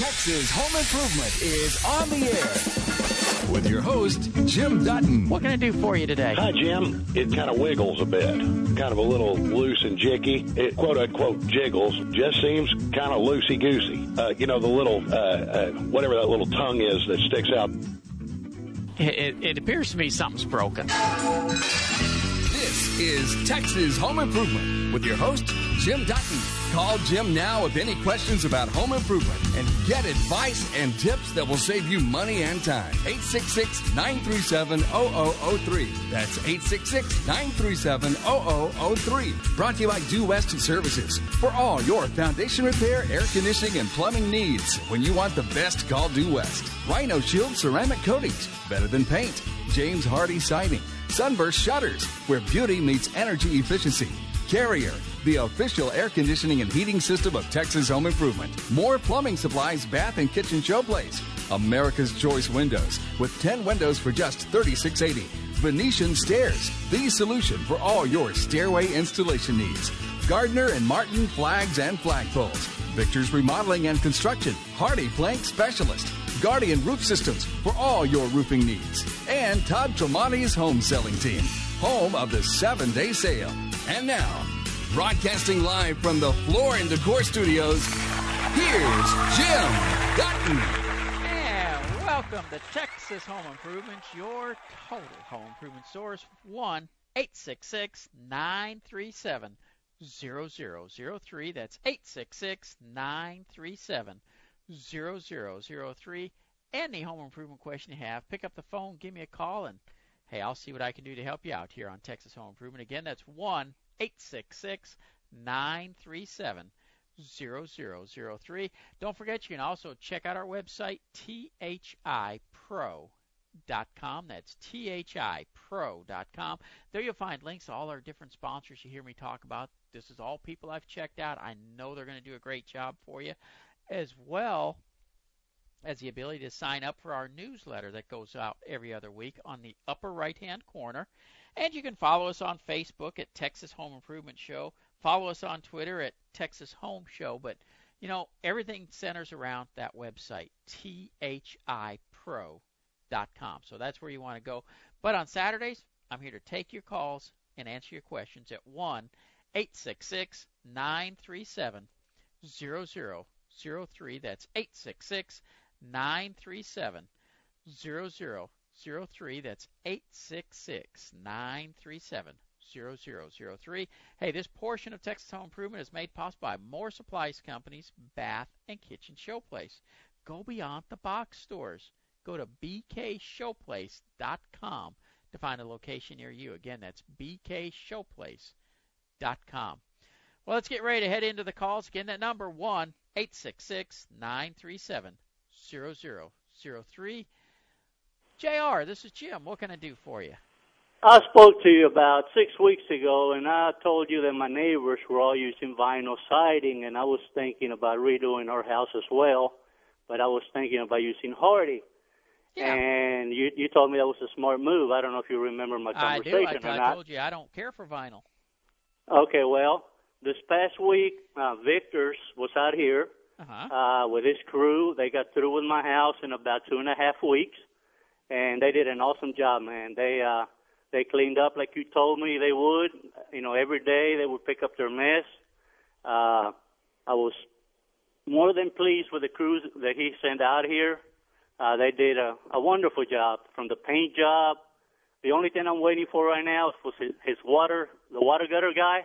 Texas Home Improvement is on the air with your host, Jim Dutton. What can I do for you today? Hi, Jim. It kind of wiggles a bit, kind of a little loose and jicky. It, quote-unquote, jiggles. Just seems kind of loosey-goosey. The little, whatever that little tongue is that sticks out. It appears to me something's broken. This is Texas Home Improvement with your host, Jim Dutton. Call Jim now with any questions about home improvement and get advice and tips that will save you money and time. 866-937-0003. That's 866-937-0003. Brought to you by Due West Services for all your foundation repair, air conditioning, and plumbing needs. When you want the best, call Due West. Rhino Shield ceramic coatings, better than paint. James Hardie siding. Sunburst shutters, where beauty meets energy efficiency. Carrier, the official air conditioning and heating system of Texas Home Improvement. More plumbing supplies, bath and kitchen showplace. America's Choice Windows, with 10 windows for just $36.80. Venetian Stairs, the solution for all your stairway installation needs. Gardner and Martin flags and flagpoles. Victor's Remodeling and Construction, Hardie Plank Specialist. Guardian Roof Systems for all your roofing needs. And Todd Tremonti's Home Selling Team, home of the 7-day sale. And now, broadcasting live from the Floor and Decor Studios, here's Jim Dutton. And welcome to Texas Home Improvement, your total home improvement source. 1-866-937-0003. That's 866-937-0003. Any home improvement question you have, pick up the phone, give me a call, and hey, I'll see what I can do to help you out here on Texas Home Improvement. Again, that's 1-866-937-0003. Don't forget, you can also check out our website, THIPro.com. That's THIPro.com. There you'll find links to all our different sponsors you hear me talk about. This is all people I've checked out. I know they're going to do a great job for you, as well as the ability to sign up for our newsletter that goes out every other week on the upper right-hand corner. And you can follow us on Facebook at Texas Home Improvement Show. Follow us on Twitter at Texas Home Show. But, you know, everything centers around that website, thipro.com. So that's where you want to go. But on Saturdays, I'm here to take your calls and answer your questions at 1-866-937-0003. That's 866-937-0003. That's 866-937-0003. Hey, this portion of Texas Home Improvement is made possible by More Supplies Company's Bath and Kitchen Showplace. Go beyond the box stores. Go to bkshowplace.com to find a location near you. Again, that's bkshowplace.com. Well, let's get ready to head into the calls. Again, that number 1-866-937-0003. JR, this is Jim. What can I do for you? I spoke to you about 6 weeks ago, and I told you that my neighbors were all using vinyl siding, and I was thinking about redoing our house as well, but I was thinking about using Hardie. Yeah. And you told me that was a smart move. I don't know if you remember my conversation or not. I told you I don't care for vinyl. Okay, well, this past week, Victor's was out here with his crew. They got through with my house in about 2.5 weeks, and they did an awesome job, man. They cleaned up like you told me they would. You know, every day they would pick up their mess. I was more than pleased with the crews that he sent out here. They did a wonderful job, from the paint job. The only thing I'm waiting for right now was the water gutter guy,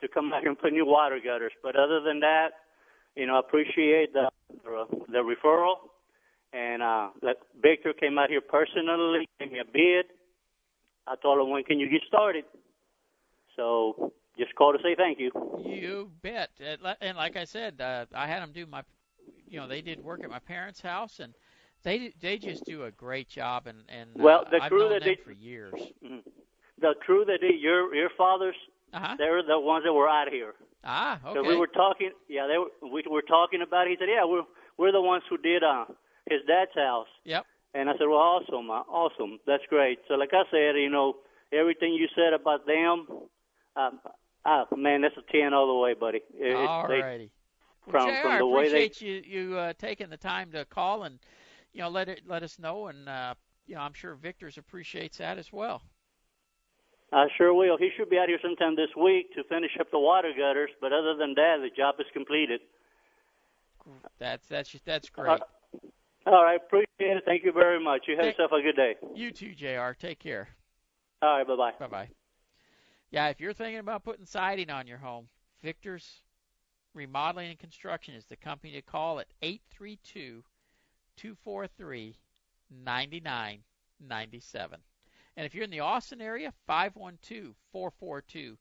to come back and put new water gutters. But other than that, you know, I appreciate the referral. And Victor came out here personally, gave me a bid. I told him, when can you get started? So just call to say thank you. You bet. And like I said, I had them do my, you know, they did work at my parents' house, and They just do a great job, and I've known them for years. The crew that did your father's, they're the ones that were out here. Ah, okay. So we were talking. Yeah, we were talking about it. He said, yeah, we're the ones who did his dad's house. Yep. And I said, well, awesome, that's great. So like I said, you know, everything you said about them, man, that's a 10 all the way, buddy. All righty. from the way they. I appreciate you taking the time to call and, you know, let us know, and you know, I'm sure Victor's appreciates that as well. I sure will. He should be out here sometime this week to finish up the water gutters, but other than that, the job is completed. That's great. All right, appreciate it. Thank you very much. You have yourself a good day. You too, JR. Take care. All right, bye-bye. Bye-bye. Yeah, if you're thinking about putting siding on your home, Victor's Remodeling and Construction is the company to call at 832-243-9997. And if you're in the Austin area, 512-442-9997.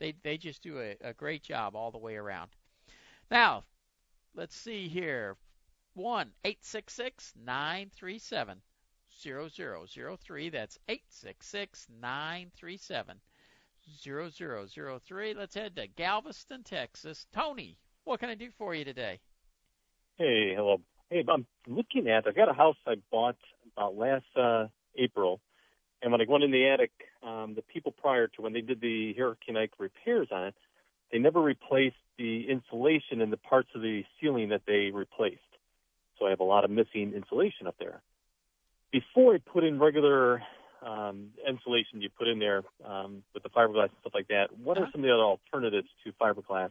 They just do a great job all the way around. Now, let's see here. 1-866-937-0003. That's 866-937-0003. Let's head to Galveston, Texas. Tony, what can I do for you today? Hey, hello. Hey, I'm looking at, I've got a house I bought about last April, and when I went in the attic, the people prior to when they did the hurricane Ike repairs on it, they never replaced the insulation in the parts of the ceiling that they replaced. So I have a lot of missing insulation up there. Before I put in regular insulation you put in there with the fiberglass and stuff like that, what are some of the other alternatives to fiberglass?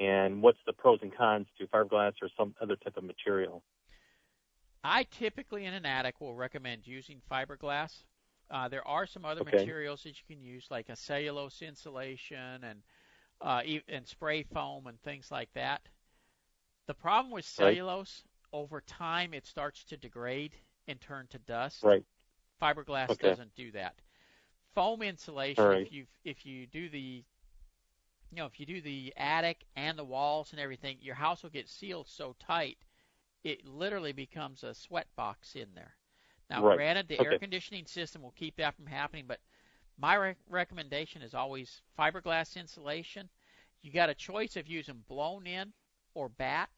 And what's the pros and cons to fiberglass or some other type of material? I typically in an attic will recommend using fiberglass. There are some other materials that you can use, like a cellulose insulation and spray foam and things like that. The problem with cellulose, over time it starts to degrade and turn to dust. Right. Fiberglass doesn't do that. Foam insulation, if you do the attic and the walls and everything, your house will get sealed so tight it literally becomes a sweat box in there. Now, granted, the air conditioning system will keep that from happening, but my recommendation is always fiberglass insulation. You got a choice of using blown in or bat,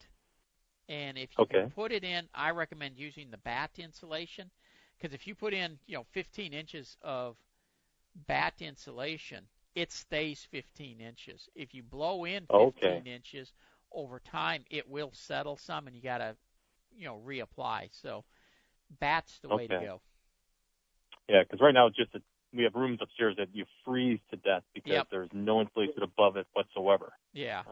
and if you can put it in, I recommend using the bat insulation, because if you put in 15 inches of bat insulation, it stays 15 inches. If you blow in 15 inches, over time it will settle some, and you got to, reapply. So bat's the way to go. Yeah, because right now it's just we have rooms upstairs that you freeze to death because there's no insulation above it whatsoever. Yeah.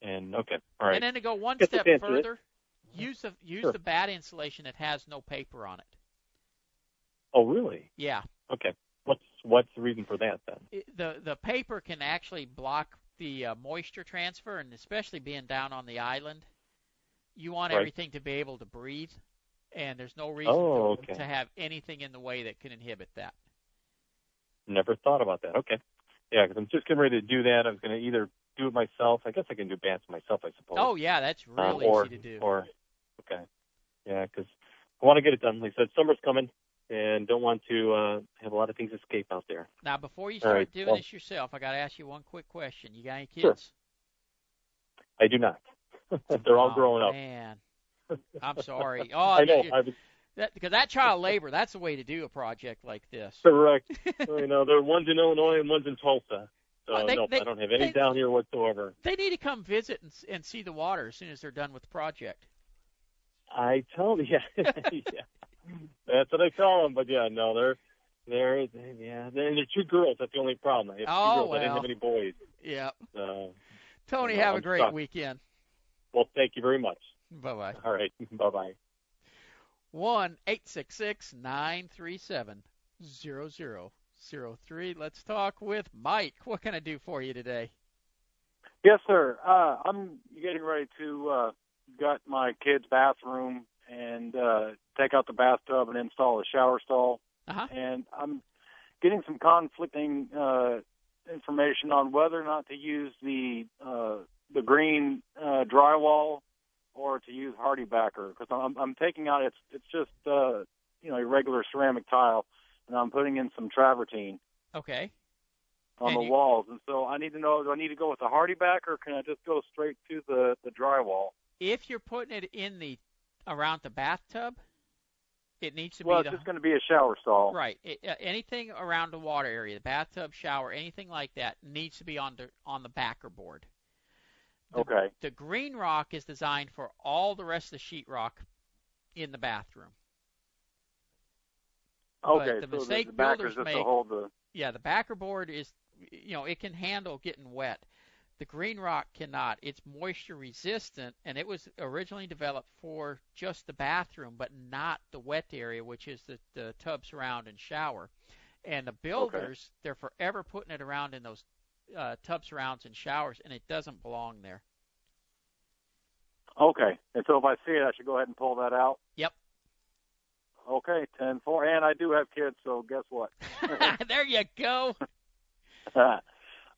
And then to go one step further, use the bat insulation that has no paper on it. Oh, really? Yeah. Okay. What's the reason for that then? The paper can actually block the moisture transfer, and especially being down on the island, you want everything to be able to breathe, and there's no reason to have anything in the way that can inhibit that. Never thought about that. Okay. Yeah, because I'm just getting ready to do that. I was going to either do it myself. I guess I can do bats myself, I suppose. Oh, yeah, that's really easy to do. Yeah, because I want to get it done. Like I said, summer's coming. And don't want to have a lot of things escape out there. Now, before you start doing this yourself, I got to ask you one quick question. You got any kids? Sure. I do not. They're all grown up. Man, I'm sorry. I know. Because that child labor, that's the way to do a project like this. Correct. There are ones in Illinois and ones in Tulsa. So, I don't have any down here whatsoever. They need to come visit and see the water as soon as they're done with the project. I told you. Yeah. That's what I call them, but and they're two girls. That's the only problem. I have two girls. I didn't have any boys. Yeah. So, Tony, have a great weekend. Well, thank you very much. Bye-bye. All right, bye-bye. 1-866-937-0003. Let's talk with Mike. What can I do for you today? Yes, sir. I'm getting ready to gut my kids' bathroom and take out the bathtub and install a shower stall. Uh-huh. And I'm getting some conflicting information on whether or not to use the green drywall or to use Hardie backer, because I'm taking out it's just irregular ceramic tile, and I'm putting in some travertine. Okay. On the walls, and so I need to know, do I need to go with the Hardie backer, or can I just go straight to the drywall? If you're putting it around the bathtub, It needs to be. Well, it's just going to be a shower stall. Right. Anything around the water area, the bathtub, shower, anything like that needs to be on the backer board. Okay. The green rock is designed for all the rest of the sheetrock in the bathroom. Okay. But the mistake so the builders make. Yeah, the backer board is, it can handle getting wet. The green rock cannot. It's moisture resistant, and it was originally developed for just the bathroom, but not the wet area, which is the tub surround and shower. And the builders, they're forever putting it around in those tub surrounds and showers, and it doesn't belong there. Okay. And so if I see it, I should go ahead and pull that out? Yep. Okay, 10-4. And I do have kids, so guess what? There you go.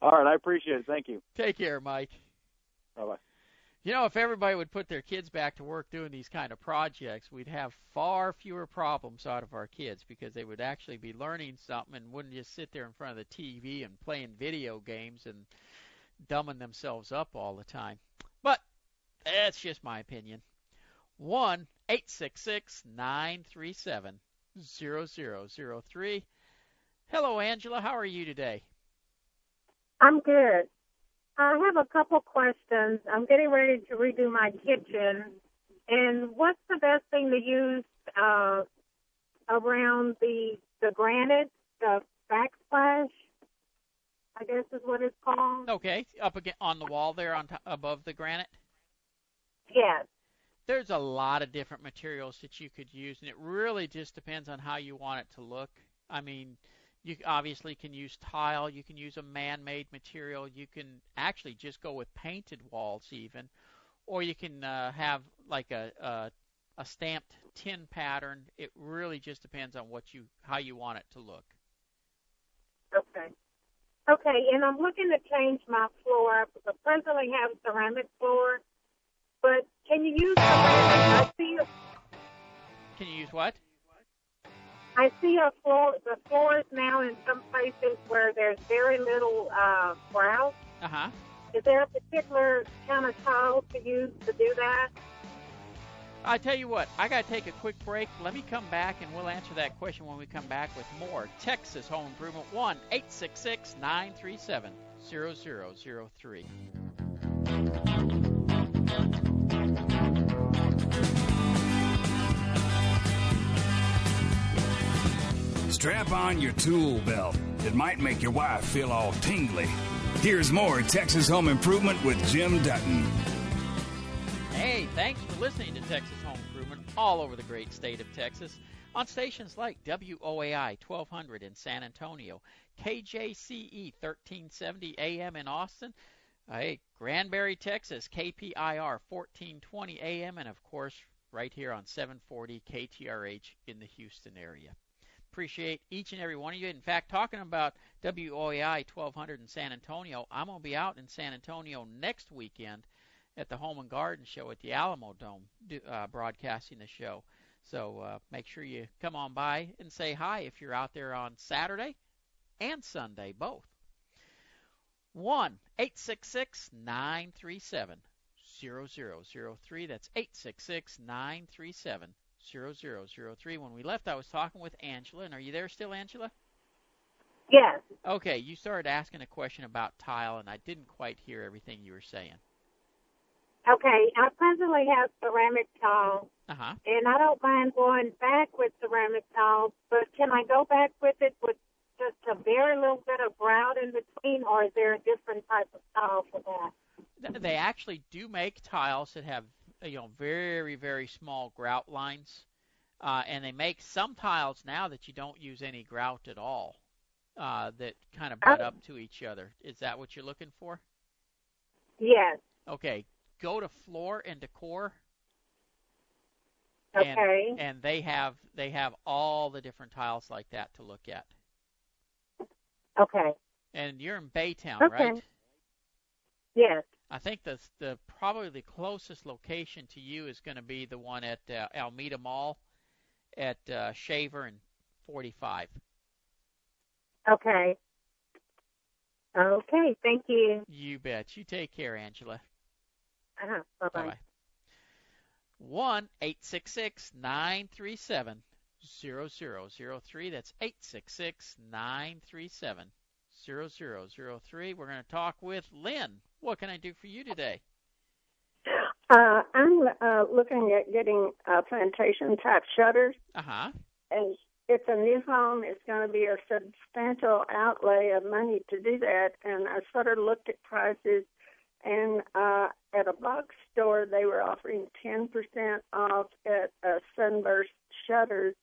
All right, I appreciate it. Thank you. Take care, Mike. Bye-bye. If everybody would put their kids back to work doing these kind of projects, we'd have far fewer problems out of our kids because they would actually be learning something and wouldn't just sit there in front of the TV and playing video games and dumbing themselves up all the time. But that's just my opinion. 1-866-937-0003. Hello, Angela. How are you today? I'm good. I have a couple questions. I'm getting ready to redo my kitchen. And what's the best thing to use around the granite, the backsplash, I guess is what it's called? Okay, up again on the wall there above the granite? Yes. There's a lot of different materials that you could use, and it really just depends on how you want it to look. I mean, you obviously can use tile. You can use a man-made material. You can actually just go with painted walls even. Or you can have like a stamped tin pattern. It really just depends on how you want it to look. Okay. Okay, and I'm looking to change my floor. I presently have a ceramic floor. But can you use ceramic? Can you use what? I see the floors now in some places where there's very little grout. Uh-huh. Is there a particular kind of tile to use to do that? I tell you what, I got to take a quick break. Let me come back, and we'll answer that question when we come back with more Texas Home Improvement. 1-866-937-0003. Strap on your tool belt. It might make your wife feel all tingly. Here's more Texas Home Improvement with Jim Dutton. Hey, thanks for listening to Texas Home Improvement all over the great state of Texas on stations like WOAI 1200 in San Antonio, KJCE 1370 AM in Austin, Granbury, Texas, KPIR 1420 AM, and of course right here on 740 KTRH in the Houston area. Appreciate each and every one of you. In fact, talking about WOAI 1200 in San Antonio, I'm going to be out in San Antonio next weekend at the Home and Garden Show at the Alamo Dome broadcasting the show. So make sure you come on by and say hi if you're out there on Saturday and Sunday, both. 1-866-937-0003. That's 866-937-0003. When we left, I was talking with Angela, and are you there still, Angela? Yes. Okay, you started asking a question about tile, and I didn't quite hear everything you were saying. Okay, I presently have ceramic tile, and I don't mind going back with ceramic tile, but can I go back with it with just a very little bit of grout in between, or is there a different type of tile for that? They actually do make tiles that have very, very small grout lines, and they make some tiles now that you don't use any grout at all that kind of butt up to each other. Is that what you're looking for? Yes. Okay. Go to Floor and Decor. Okay. And they have all the different tiles like that to look at. Okay. And you're in Baytown, right? Yes. I think the probably the closest location to you is going to be the one at Almeda Mall at Shaver and 45. Okay. Okay, thank you. You bet. You take care, Angela. Bye-bye. 1-866-937-0003. 866-0003. That's 866-937-0003. We're going to talk with Lynn. What can I do for you today? I'm looking at getting plantation-type shutters. Uh-huh. And it's a new home. It's going to be a substantial outlay of money to do that. And I sort of looked at prices, and at a box store, they were offering 10% off at Sunburst shutters.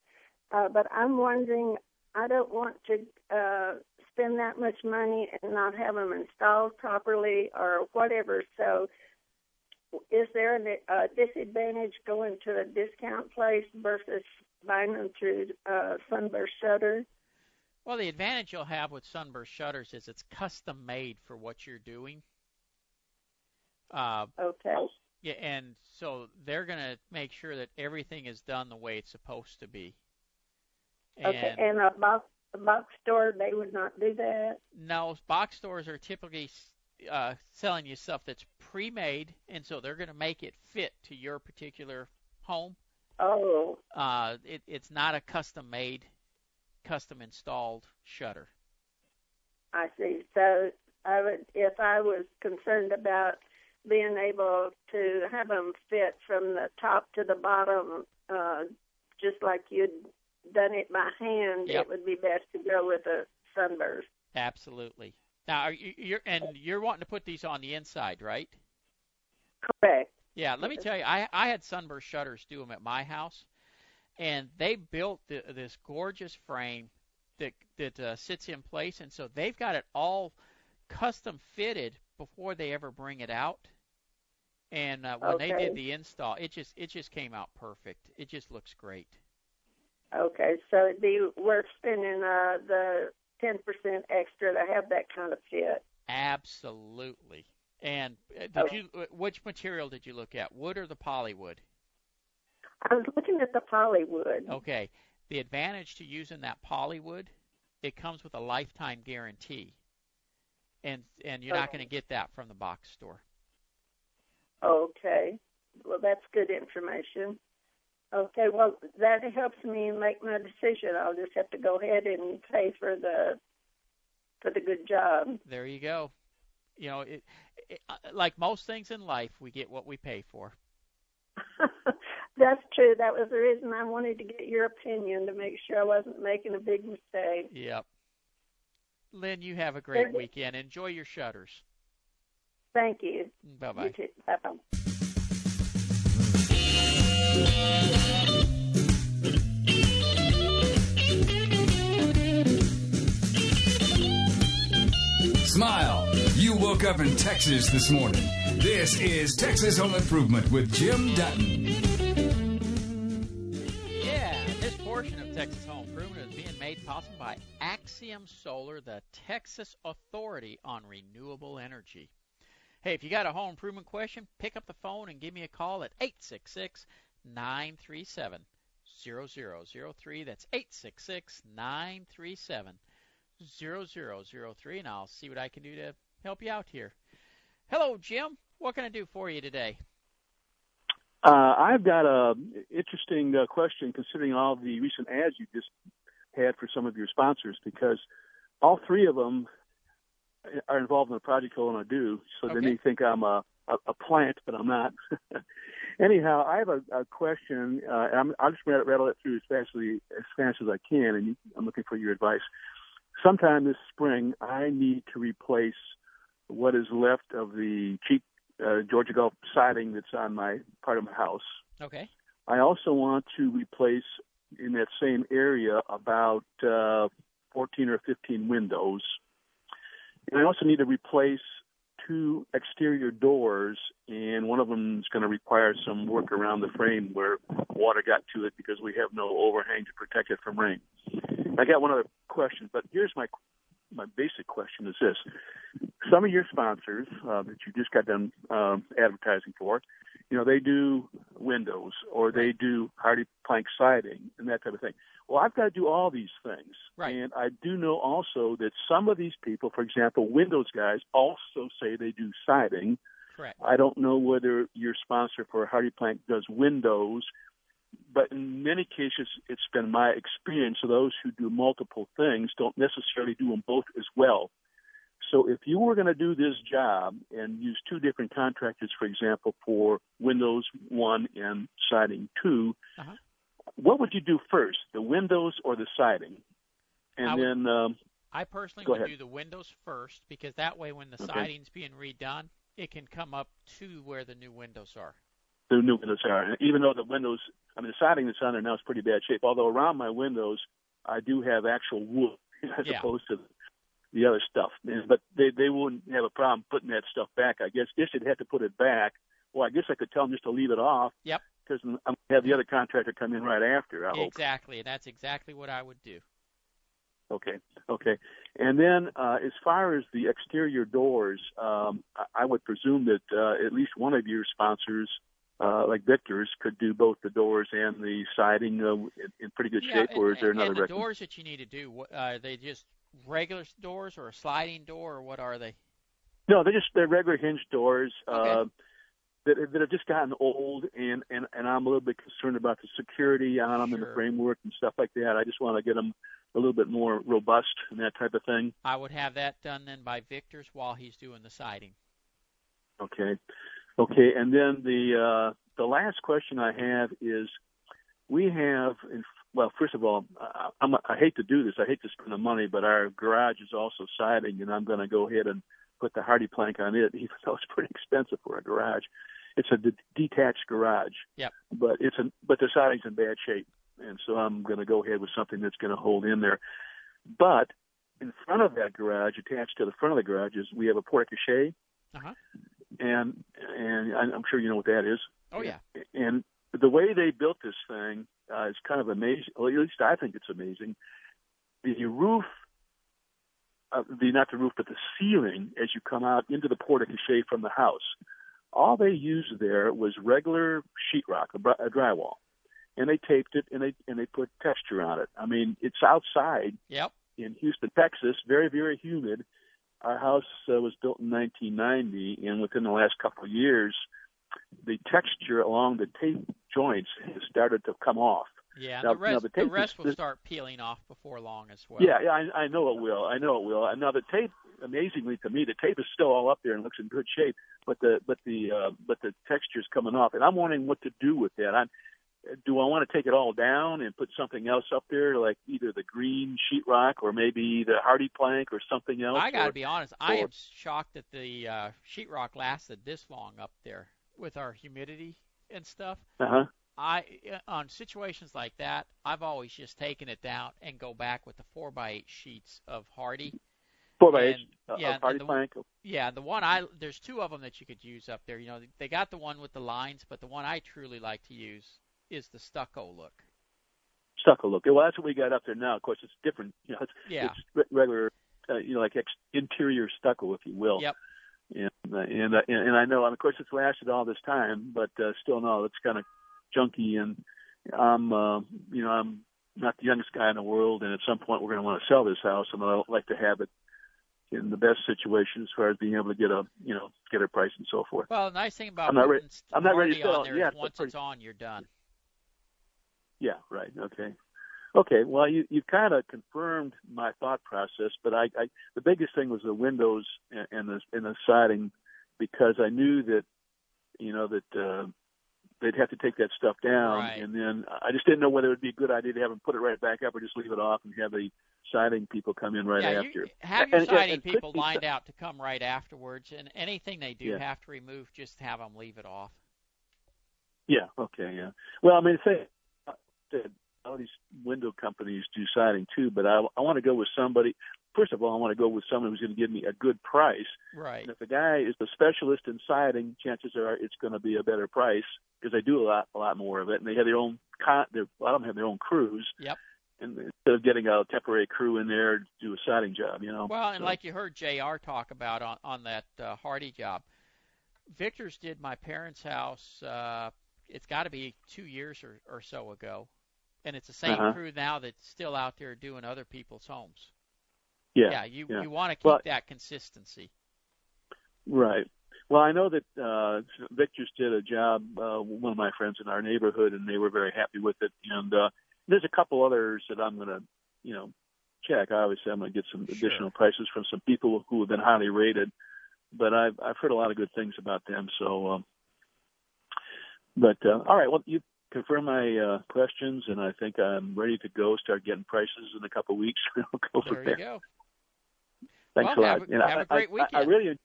But I'm wondering, I don't want to spend that much money and not have them installed properly or whatever. So is there a disadvantage going to a discount place versus buying them through Sunburst shutters? Well, the advantage you'll have with Sunburst shutters is it's custom made for what you're doing. Okay. Yeah, and so they're going to make sure that everything is done the way it's supposed to be. And, okay, and a box store, they would not do that? No, box stores are typically selling you stuff that's pre-made, and so they're going to make it fit to your particular home. Oh. It's not a custom-made, custom-installed shutter. I see. So if I was concerned about being able to have them fit from the top to the bottom, just like you'd done it by hand, yep, it would be best to go with a Sunburst. Absolutely. Now, you're wanting to put these on the inside, right? Correct. Yeah, let me tell you, I had Sunburst shutters do them at my house, and they built this gorgeous frame that sits in place, and so they've got it all custom fitted before they ever bring it out. And when okay, they did the install, it just came out perfect. It just looks great. Okay, so it'd be worth spending the 10% extra to have that kind of fit. Absolutely. And which material did you look at, wood or the polywood? I was looking at the polywood. Okay. The advantage to using that polywood, it comes with a lifetime guarantee. And you're not going to get that from the box store. Okay. Well, that's good information. Okay, well, that helps me make my decision. I'll just have to go ahead and pay for the good job. There you go. You know, it, like most things in life, we get what we pay for. That's true. That was the reason I wanted to get your opinion, to make sure I wasn't making a big mistake. Yep. Lynn, you have a great weekend. Enjoy your shutters. Thank you. Bye-bye. You too. Bye-bye. Smile. You woke up in Texas this morning. This is Texas Home Improvement with Jim Dutton. Yeah, this portion of Texas Home Improvement is being made possible by Axiom Solar, the Texas authority on renewable energy. Hey, if you got a home improvement question, pick up the phone and give me a call at 866-937-0003. That's 866-937-0003. 0003, and I'll see what I can do to help you out here. Hello, Jim. What can I do for you today? I've got an interesting question, considering all the recent ads you just had for some of your sponsors, because all three of them are involved in a project I want to do, so okay, they may think I'm a plant, but I'm not. Anyhow, I have a question. I'll just rattle it through as fast as I can, and I'm looking for your advice. Sometime this spring, I need to replace what is left of the cheap Georgia Gulf siding that's on my part of my house. Okay. I also want to replace in that same area about 14 or 15 windows. And I also need to replace two exterior doors, and one of them is going to require some work around the frame where water got to it because we have no overhang to protect it from rain. I got one other question, but here's my basic question is this. Some of your sponsors that you just got done advertising for, you know, they do windows or they do Hardie plank siding and that type of thing. Well, I've got to do all these things. Right. And I do know also that some of these people, for example, windows guys also say they do siding. Correct. I don't know whether your sponsor for Hardie plank does windows. But in many cases, it's been my experience those who do multiple things don't necessarily do them both as well. So if you were going to do this job and use two different contractors, for example, for windows 1 and siding 2, what would you do first, the windows or the siding? And I personally would do the windows first, because that way when the siding's being redone, it can come up to where the new windows are. The new windows are. Even though the windows, I mean, the siding that's on there now is pretty bad shape, although around my windows I do have actual wood as opposed to the other stuff. But they wouldn't have a problem putting that stuff back, I guess. If they'd have to put it back, well, I guess I could tell them just to leave it off. Yep. Because I'm going to have the other contractor come in right after, I hope. Exactly. That's exactly what I would do. Okay. Okay. And then as far as the exterior doors, I would presume that at least one of your sponsors, like Victor's, could do both the doors and the siding in pretty good shape, or is there another recommendation? The doors that you need to do, are they just regular doors or a sliding door, or what are they? No, they're regular hinged doors. Okay. That have just gotten old, and I'm a little bit concerned about the security on them and the framework and stuff like that. I just want to get them a little bit more robust and that type of thing. I would have that done then by Victor's while he's doing the siding. Okay. Okay, and then the last question I have is we have, well, first of all, I hate to do this. I hate to spend the money, but our garage is also siding, and I'm going to go ahead and put the Hardie plank on it, even though it's pretty expensive for a garage. It's a detached garage. Yep. But but the siding's in bad shape, and so I'm going to go ahead with something that's going to hold in there. But in front of that garage, attached to the front of the garage, is we have a porte-cochere, and I'm sure you know what that is. Oh yeah. And the way they built this thing is kind of amazing. Well, at least I think it's amazing. The roof. Not the roof, but the ceiling as you come out into the porte-cochere from the house. All they used there was regular sheetrock, a drywall, and they taped it and they put texture on it. I mean, it's outside in Houston, Texas, very, very humid. Our house was built in 1990, and within the last couple of years, the texture along the tape joints has started to come off. Yeah, and now, the rest will start peeling off before long as well. Yeah, I know it will. And now the tape, amazingly to me, the tape is still all up there and looks in good shape, but the texture's coming off. And I'm wondering what to do with that. Do I want to take it all down and put something else up there, like either the green sheetrock or maybe the Hardie plank or something else? I got to be honest. I am shocked that the sheetrock lasted this long up there with our humidity and stuff. Uh-huh. On situations like that, I've always just taken it down and go back with the 4x8 sheets of Hardie. 4x8, of Hardie plank. Yeah, there's two of them that you could use up there. You know, they got the one with the lines, but the one I truly like to use is the stucco look. Stucco look. Well, that's what we got up there now. Of course, it's different. You know, it's regular, like interior stucco, if you will. Yep. And I know, and of course, it's lasted all this time, but still, no, it's kind of junky, and I'm not the youngest guy in the world, and at some point we're going to want to sell this house, and I like to have it in the best situation as far as being able to get a price and so forth. Well, the nice thing about I'm not ready to sell it. Yeah, once it's on, you're done. Yeah, right. Okay. Okay. Well, you kind of confirmed my thought process, but I the biggest thing was the windows and the siding, because I knew that they'd have to take that stuff down, right. And then I just didn't know whether it would be a good idea to have them put it right back up or just leave it off and have the siding people come in right after. Have your siding people lined out to come right afterwards, and anything they do have to remove, just have them leave it off. Yeah, okay, yeah. Well, I mean, all these window companies do siding too, but I want to go with somebody. First of all, I want to go with someone who's going to give me a good price. Right. And if the guy is the specialist in siding, chances are it's going to be a better price, because they do a lot more of it, and they have their own. A lot of them have their own crews. Yep. And instead of getting a temporary crew in there to do a siding job, Well, and so, like you heard JR talk about on that Hardie job, Victor's did my parents' house. It's got to be 2 years or so ago, and it's the same crew now that's still out there doing other people's homes. Yeah, you want to keep that consistency. Right. Well, I know that Victor's did a job, one of my friends in our neighborhood, and they were very happy with it. And there's a couple others that I'm going to, check. Obviously, I'm going to get some additional prices from some people who have been highly rated, but I've heard a lot of good things about them. So, all right, well, you confirm my questions, and I think I'm ready to go. Start getting prices in a couple of weeks. We'll go from there. You go. Thanks a lot. Have a great weekend. I really,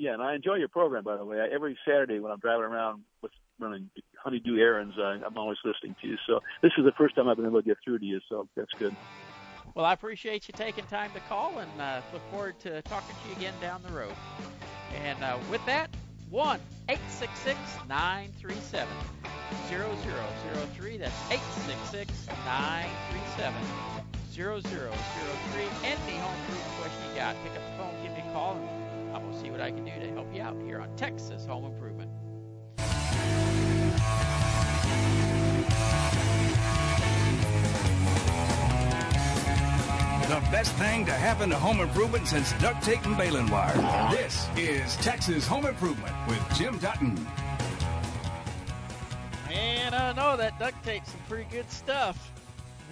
and I enjoy your program, by the way. Every Saturday when I'm driving around with running honeydew errands, I'm always listening to you. So this is the first time I've been able to get through to you, so that's good. Well, I appreciate you taking time to call, and look forward to talking to you again down the road. And with that, 1-866-937-0003. That's 866-937-0003. Any home improvement question you got, pick up the phone, give me a call, and I'm going to see what I can do to help you out here on Texas Home Improvement. The best thing to happen to home improvement since duct tape and baling wire. This is Texas Home Improvement with Jim Dutton. And I know that duct tape's some pretty good stuff.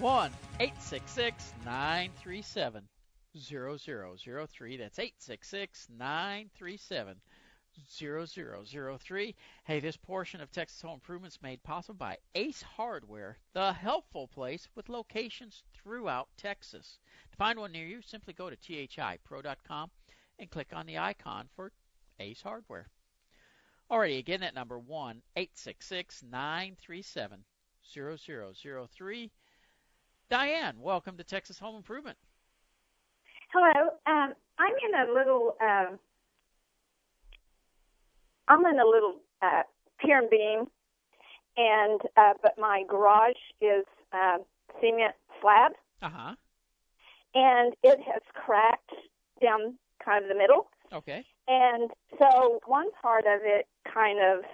1-866-937-0003. That's 866-937-0003. Hey, this portion of Texas Home Improvement is made possible by Ace Hardware, the helpful place with locations throughout Texas. To find one near you, simply go to THIPro.com and click on the icon for Ace Hardware. Alrighty, again, that number 1-866-937-0003. Diane, welcome to Texas Home Improvement. Hello. I'm in a little pier and beam, and but my garage is cement slab, and it has cracked down kind of the middle. Okay. And so one part of it kind of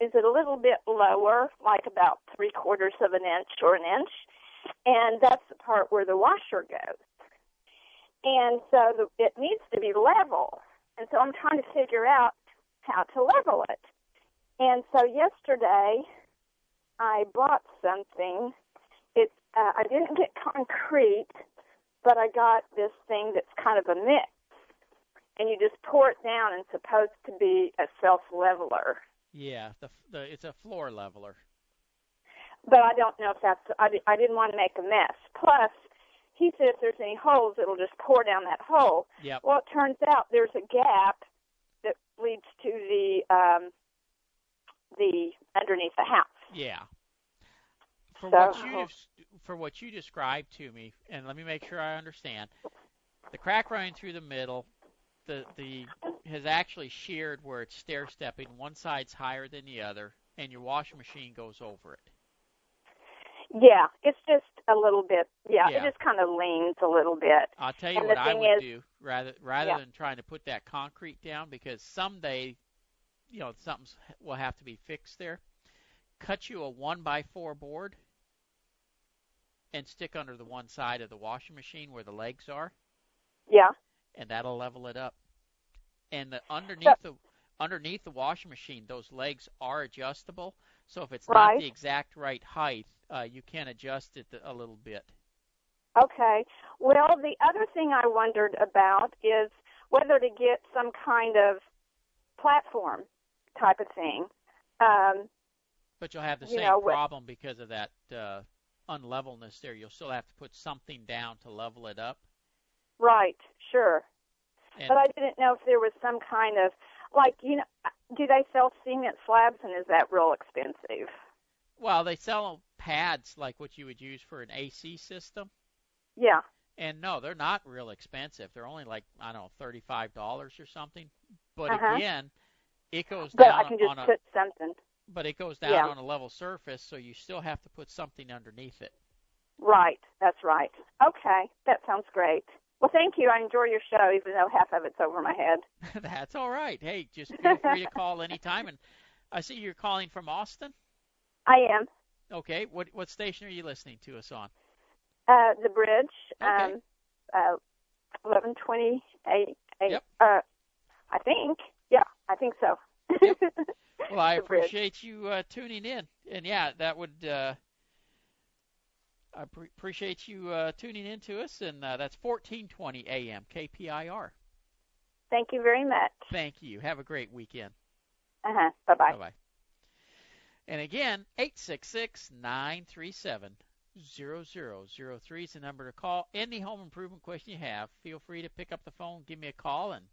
is a little bit lower, like about 3/4 of an inch or an inch, and that's the part where the washer goes. And so it needs to be level, and so I'm trying to figure out how to level it. And so yesterday I bought something. It's I didn't get concrete, but I got this thing that's kind of a mix. And you just pour it down, and it's supposed to be a self-leveler. Yeah, it's a floor leveler. But I don't know if that's – I didn't want to make a mess. Plus, he said if there's any holes, it'll just pour down that hole. Yep. Well, it turns out there's a gap that leads to the underneath the house. Yeah. For what you described to me, and let me make sure I understand, the crack running through the middle – The has actually sheared where it's stair-stepping. One side's higher than the other, and your washing machine goes over it. Yeah, it's just a little bit. Yeah. It just kind of leans a little bit. I'll tell you what I would do rather than trying to put that concrete down, because someday, something will have to be fixed there. Cut you a 1x4 board and stick under the one side of the washing machine where the legs are. Yeah. And that'll level it up. And underneath the washing machine, those legs are adjustable. So if it's not the exact right height, you can adjust it a little bit. Okay. Well, the other thing I wondered about is whether to get some kind of platform type of thing. But you'll have the same problem because of that unlevelness there. You'll still have to put something down to level it up. Right, sure. And but I didn't know if there was some kind of, do they sell cement slabs, and is that real expensive? Well, they sell pads like what you would use for an AC system. Yeah. And no, they're not real expensive. They're only $35 or something. But again, it goes down on a level surface, so you still have to put something underneath it. Right, that's right. Okay, that sounds great. Well, thank you. I enjoy your show, even though half of it's over my head. That's all right. Hey, just feel free to call anytime. And I see you're calling from Austin? I am. Okay. What station are you listening to us on? The Bridge. Okay. 1120 I think. Yeah, I think so. Yep. Well, I appreciate you tuning in. And, yeah, that would I appreciate you tuning in to us. And that's 1420 AM KPIR. Thank you very much. Thank you. Have a great weekend. Uh-huh. Bye-bye. Bye-bye. And again, 866-937-0003 is the number to call. Any home improvement question you have, feel free to pick up the phone, give me a call, and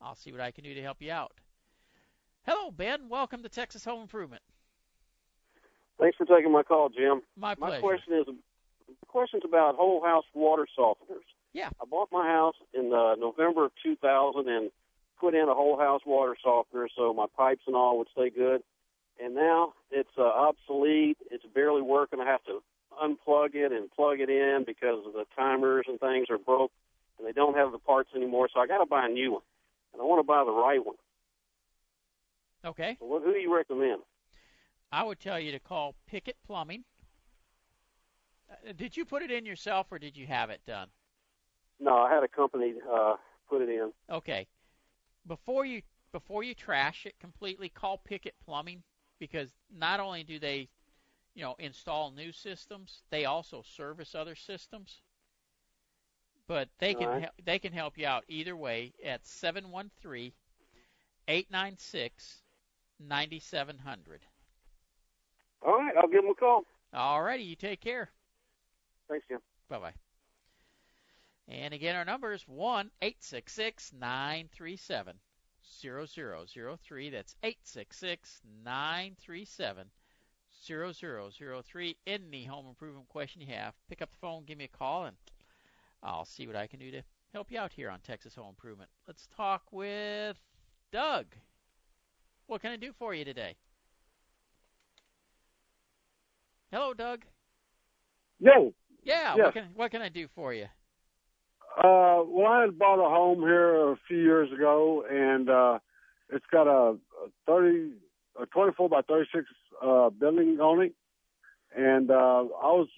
I'll see what I can do to help you out. Hello, Ben. Welcome to Texas Home Improvement. Thanks for taking my call, Jim. My pleasure. My question's about whole house water softeners. Yeah. I bought my house in November of 2000 and put in a whole house water softener so my pipes and all would stay good. And now it's obsolete. It's barely working. I have to unplug it and plug it in because of the timers and things are broke, and they don't have the parts anymore. So I got to buy a new one, and I want to buy the right one. Okay. So who do you recommend? I would tell you to call Pickett Plumbing. Did you put it in yourself, or did you have it done? No, I had a company put it in. Okay. Before you trash it completely, call Pickett Plumbing. Because not only do they, install new systems, they also service other systems. But they can they can help you out either way at 713-896-9700. All right, I'll give them a call. All righty, you take care. Thanks, Jim. Bye-bye. And again, our number is 1-866-937. 0003. That's 866-937-0003. Any home improvement question you have, pick up the phone, give me a call, and I'll see what I can do to help you out here on Texas Home Improvement. Let's talk with Doug. What can I do for you today? Hello, Doug. Yo. Yeah. Yeah. What can I do for you? Well, I had bought a home here a few years ago, and it's got a 24 by 36 building on it. And I was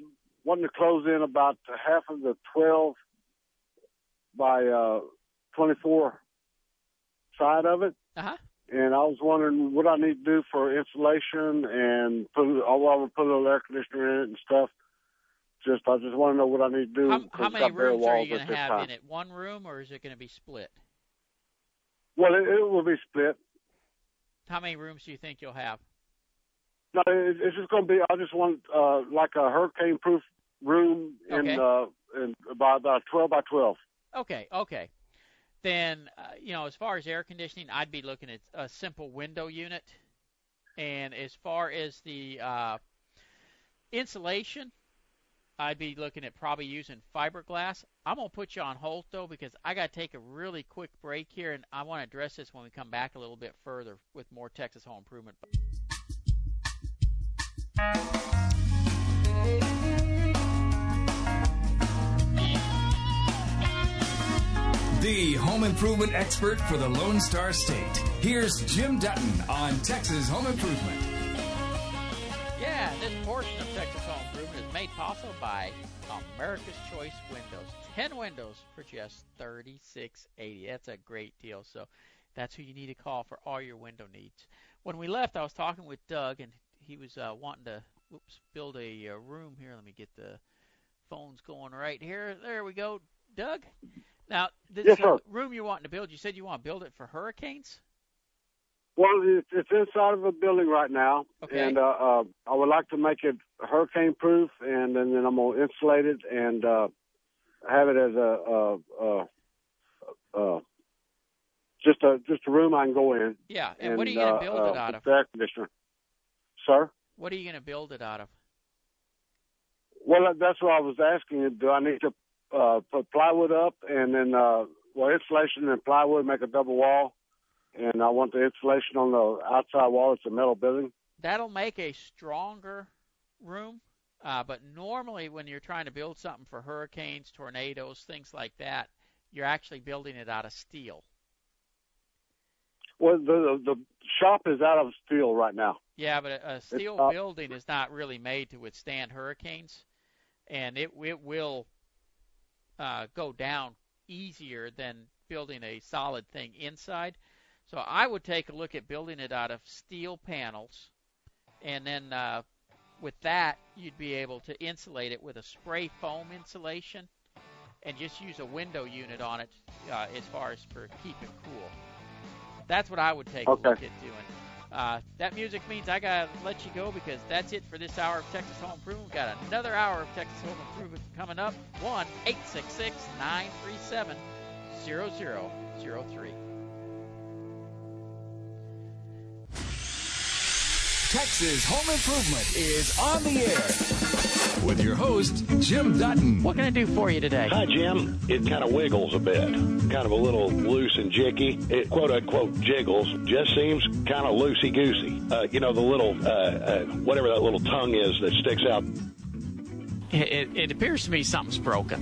wanting to close in about half of the 12 by 24 side of it. Uh-huh. And I was wondering what I need to do for insulation and put a little air conditioner in it and stuff. I just want to know what I need to do. How many rooms are you going to have in it? One room, or is it going to be split? Well, it will be split. How many rooms do you think you'll have? No, it's just going to be. I just want like a hurricane-proof room in about 12 by 12. Okay. Then as far as air conditioning, I'd be looking at a simple window unit, and as far as the insulation, I'd be looking at probably using fiberglass. I'm going to put you on hold, though, because I got to take a really quick break here, and I want to address this when we come back a little bit further with more Texas Home Improvement. The home improvement expert for the Lone Star State. Here's Jim Dutton on Texas Home Improvement. Yeah, this portion of Texas Home Improvement is made possible by America's Choice Windows. 10 windows for just $36.80. That's a great deal. So that's who you need to call for all your window needs. When we left, I was talking with Doug, and he was wanting to build a room here. Let me get the phones going right here. There we go, Doug. Now, this room you're wanting to build, you said you want to build it for hurricanes? Well, it's inside of a building right now, and I would like to make it hurricane-proof, and then I'm going to insulate it and have it as just a room I can go in. Yeah, and what are you going to build it out of? Air conditioner. Sir? What are you going to build it out of? Well, that's what I was asking. Do I need to put plywood up and then insulation and plywood, make a double wall? And I want the insulation on the outside wall. It's a metal building. That'll make a stronger room. But normally when you're trying to build something for hurricanes, tornadoes, things like that, you're actually building it out of steel. Well, the shop is out of steel right now. Yeah, but a steel building is not really made to withstand hurricanes. And it will go down easier than building a solid thing inside. So I would take a look at building it out of steel panels, and then with that you'd be able to insulate it with a spray foam insulation and just use a window unit on it as far as for keeping cool. That's what I would take a look at doing. That music means I got to let you go, because that's it for this hour of Texas Home Improvement. We've got another hour of Texas Home Improvement coming up. 1-866-937-0003. Texas Home Improvement is on the air with your host, Jim Dutton. What can I do for you today? Hi, Jim. It kind of wiggles a bit, kind of a little loose and jicky. It, quote-unquote, jiggles. Just seems kind of loosey-goosey. You know, the little, whatever that little tongue is that sticks out. It appears to me something's broken.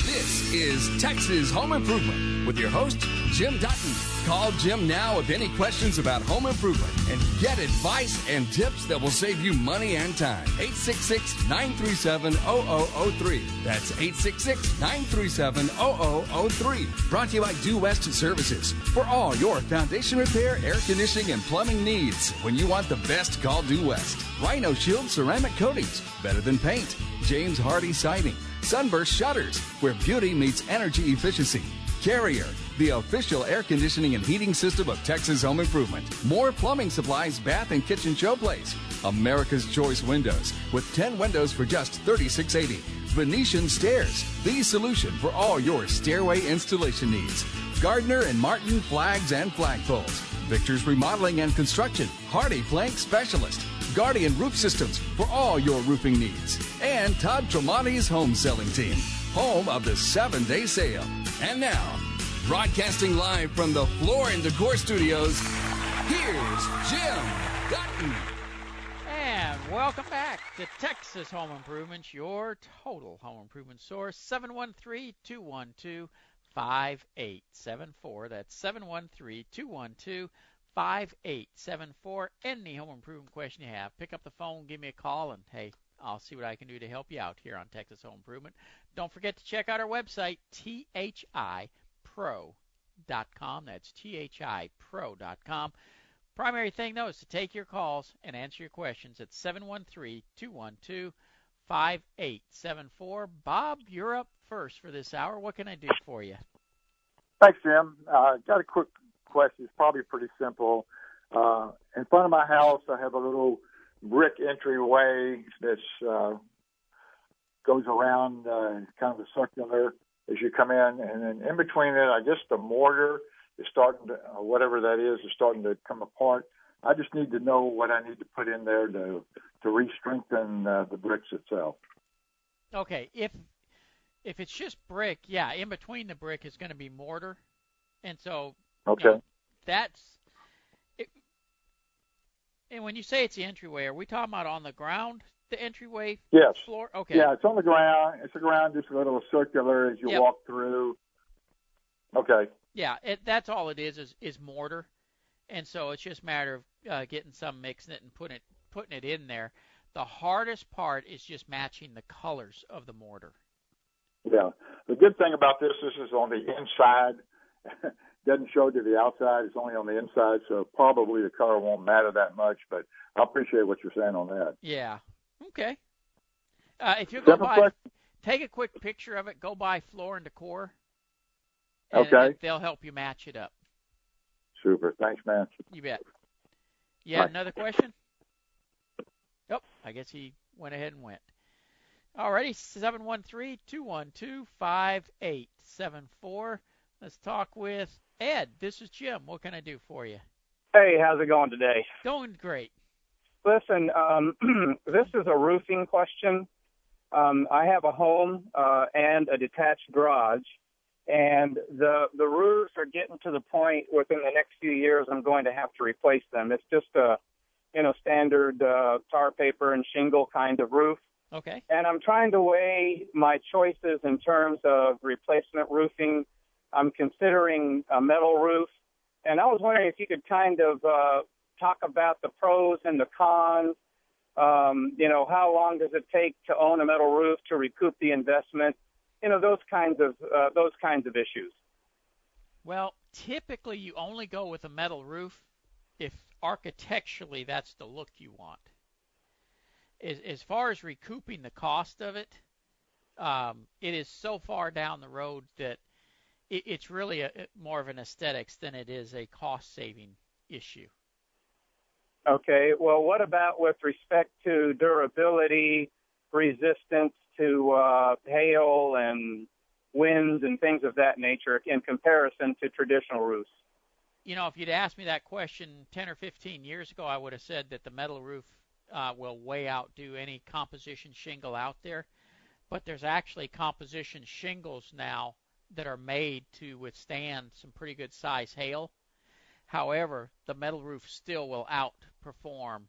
This is Texas Home Improvement with your host, Jim Dutton. Call Jim now with any questions about home improvement and get advice and tips that will save you money and time. 866-937-0003. That's 866-937-0003. Brought to you by Due West Services. For all your foundation repair, air conditioning, and plumbing needs. When you want the best, call Due West. Rhino Shield ceramic coatings. Better than paint. James Hardie siding. Sunburst shutters, where beauty meets energy efficiency. Carrier, the official air conditioning and heating system of Texas Home Improvement. More plumbing supplies, bath and kitchen showplace. America's Choice Windows, with 10 windows for just $36.80. Venetian Stairs, the solution for all your stairway installation needs. Gardner and Martin flags and flagpoles. Victor's Remodeling and Construction, Hardie Plank Specialist. Guardian Roof Systems, for all your roofing needs. And Todd Tremonti's Home Selling Team, home of the 7-Day Sale. And now, broadcasting live from the Floor and Decor Studios, here's Jim Dutton. And welcome back to Texas Home Improvement, your total home improvement source. 713-212-5874. That's 713-212-5874. Any home improvement question you have, pick up the phone, give me a call, and hey, I'll see what I can do to help you out here on Texas Home Improvement. Don't forget to check out our website, THIPro.com. That's THIPro.com. Primary thing, though, is to take your calls and answer your questions at 713-212-5874. Bob, you're up first for this hour. What can I do for you? Thanks, Jim. Got a quick question. It's probably pretty simple. In front of my house, I have a little brick entryway that goes around kind of a circular as you come in, and then in between it, I guess the mortar is starting to, whatever that is starting to come apart. I just need to know what I need to put in there to re-strengthen the bricks itself. Okay, if it's just brick, yeah, in between the brick is going to be mortar, and so okay. You know, that's it. And when you say it's the entryway, are we talking about on the ground, the entryway floor? Okay. Yeah, it's on the ground. It's a ground, just a little circular as you walk through. Okay. Yeah, that's all it is mortar. And so it's just a matter of getting some, mixing it, and putting it in there. The hardest part is just matching the colors of the mortar. Yeah. The good thing about this is on the inside. Doesn't show to the outside. It's only on the inside, so probably the color won't matter that much, but I appreciate what you're saying on that. Yeah. Okay. If you go by, take a quick picture of it, go by Floor and Decor, and they'll help you match it up. Super. Thanks, man. You bet. Yeah, another question? Nope. I guess he went ahead and went. All righty, 713-212-5874. Let's talk with Ed. This is Jim. What can I do for you? Hey, how's it going today? Going great. Listen, this is a roofing question. I have a home and a detached garage, and the roofs are getting to the point within the next few years I'm going to have to replace them. It's just a standard tar paper and shingle kind of roof. Okay. And I'm trying to weigh my choices in terms of replacement roofing. I'm considering a metal roof, and I was wondering if you could kind of talk about the pros and the cons. How long does it take to own a metal roof to recoup the investment? Those kinds of issues. Well, Typically, you only go with a metal roof if architecturally that's the look you want. As far as recouping the cost of it, it is so far down the road that it's really more of an aesthetics than it is a cost-saving issue. Okay. Well, what about with respect to durability, resistance to hail and winds and things of that nature in comparison to traditional roofs? You know, if you'd asked me that question 10 or 15 years ago, I would have said that the metal roof will way outdo any composition shingle out there. But there's actually composition shingles now that are made to withstand some pretty good size hail. However, the metal roof still will outperform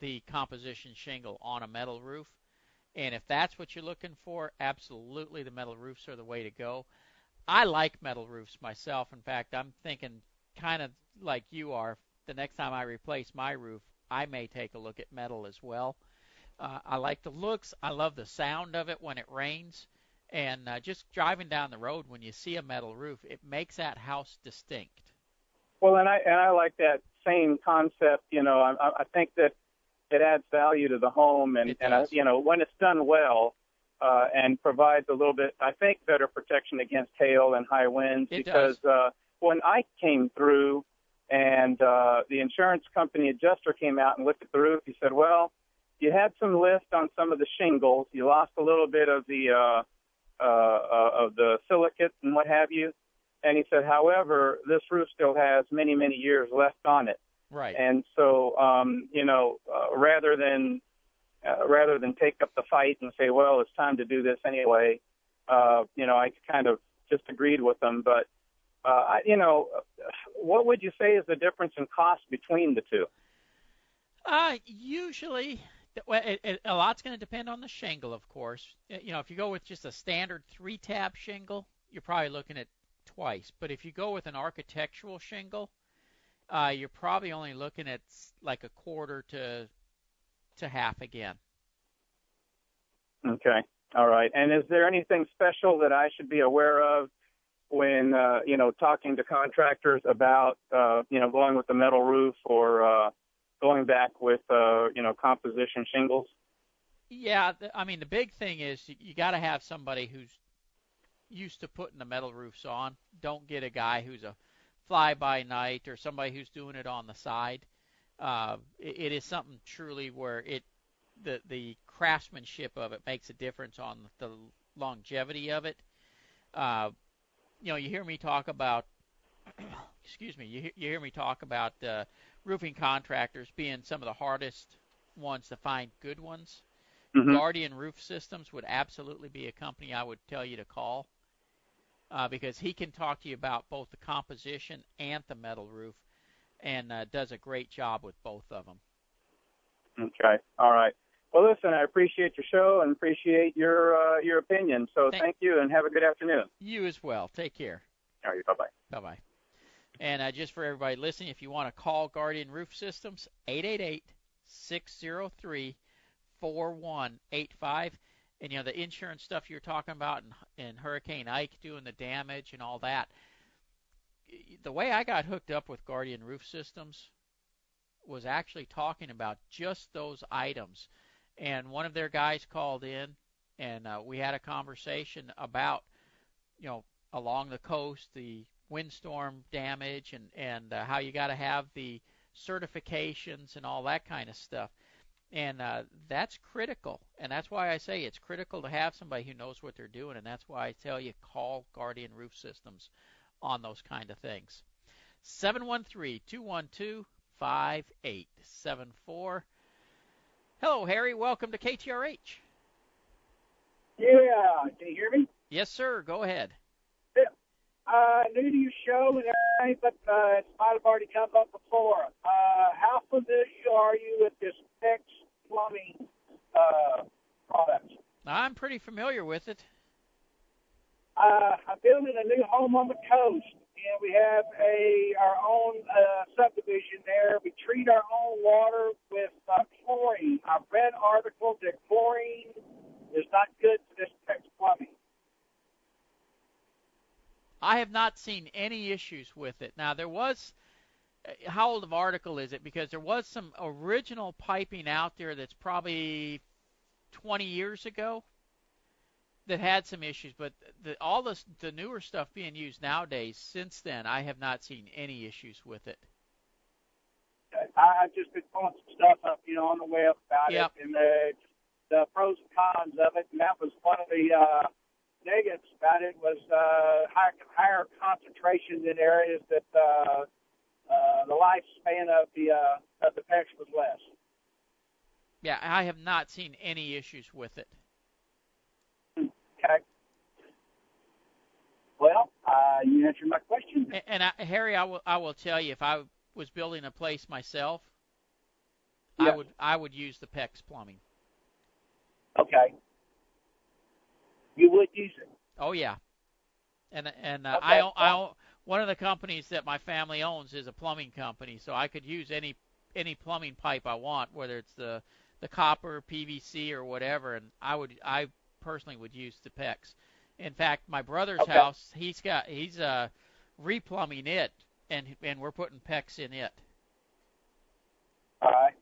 the composition shingle on a metal roof. And if that's what you're looking for, absolutely the metal roofs are the way to go. I like metal roofs myself. In fact, I'm thinking kind of like you are. The next time I replace my roof, I may take a look at metal as well. I like the looks. I love the sound of it when it rains. And just driving down the road, when you see a metal roof, it makes that house distinct. Well, and I like that same concept. You know, I think that it adds value to the home, and when it's done well, and provides a little bit, I think, better protection against hail and high winds. When I came through, and the insurance company adjuster came out and looked at the roof, he said, "Well, you had some lift on some of the shingles. You lost a little bit of the silicate and what have you." And he said, however, this roof still has many, many years left on it. Right. And so, rather than take up the fight and say, well, it's time to do this anyway, I kind of just agreed with them. But, what would you say is the difference in cost between the two? Usually, a lot's going to depend on the shingle, of course. You know, if you go with just a standard 3-tab shingle, you're probably looking at twice. But if you go with an architectural shingle, you're probably only looking at like a quarter to half again. Okay. All right. And is there anything special that I should be aware of when, talking to contractors about, going with the metal roof or going back with, composition shingles? Yeah. The big thing is you got to have somebody who's used to putting the metal roofs on. Don't get a guy who's a fly-by-night or somebody who's doing it on the side. It is something truly where the craftsmanship of it makes a difference on the longevity of it. You hear me talk about excuse me, you hear me talk about roofing contractors being some of the hardest ones to find good ones. Mm-hmm. Guardian Roof Systems would absolutely be a company I would tell you to call. Because he can talk to you about both the composition and the metal roof, and does a great job with both of them. Okay. All right. Well, listen, I appreciate your show and appreciate your opinion. So thank you, and have a good afternoon. You as well. Take care. All right. Bye-bye. Bye-bye. And just for everybody listening, if you want to call Guardian Roof Systems, 888-603-4185. And, the insurance stuff you're talking about and Hurricane Ike doing the damage and all that. The way I got hooked up with Guardian Roof Systems was actually talking about just those items. And one of their guys called in, and we had a conversation about, along the coast, the windstorm damage and how you got to have the certifications and all that kind of stuff. And that's critical, and that's why I say it's critical to have somebody who knows what they're doing, and that's why I tell you call Guardian Roof Systems on those kind of things. 713-212-5874. Hello, Harry. Welcome to KTRH. Yeah. Can you hear me? Yes, sir. Go ahead. Yeah. New to your show and everything, but it might have already come up before. How familiar are you with this Pickett Plumbing product? I'm pretty familiar with it. I'm building a new home on the coast, and we have our own subdivision there. We treat our own water with chlorine. I've read articles that chlorine is not good for this Pickett Plumbing. I have not seen any issues with it. Now, there was, how old of article is it? Because there was some original piping out there that's probably 20 years ago that had some issues, but all the newer stuff being used nowadays, since then, I have not seen any issues with it. I've just been pulling some stuff up, you know, on the web about it, and the pros and cons of it, and that was one of the negatives about it was higher concentration in areas that the lifespan of the patch was less. Yeah, I have not seen any issues with it. Okay. Well, you answered my question. And Harry, I will tell you, if I was building a place myself, yeah, I would use the PEX plumbing. Okay. You would use it. Oh yeah. And okay. I own one of the companies that my family owns is a plumbing company, so I could use any plumbing pipe I want, whether it's the copper, PVC, or whatever, and I personally would use the PEX. In fact, my brother's house, he's replumbing it, and we're putting PEX in it. All right.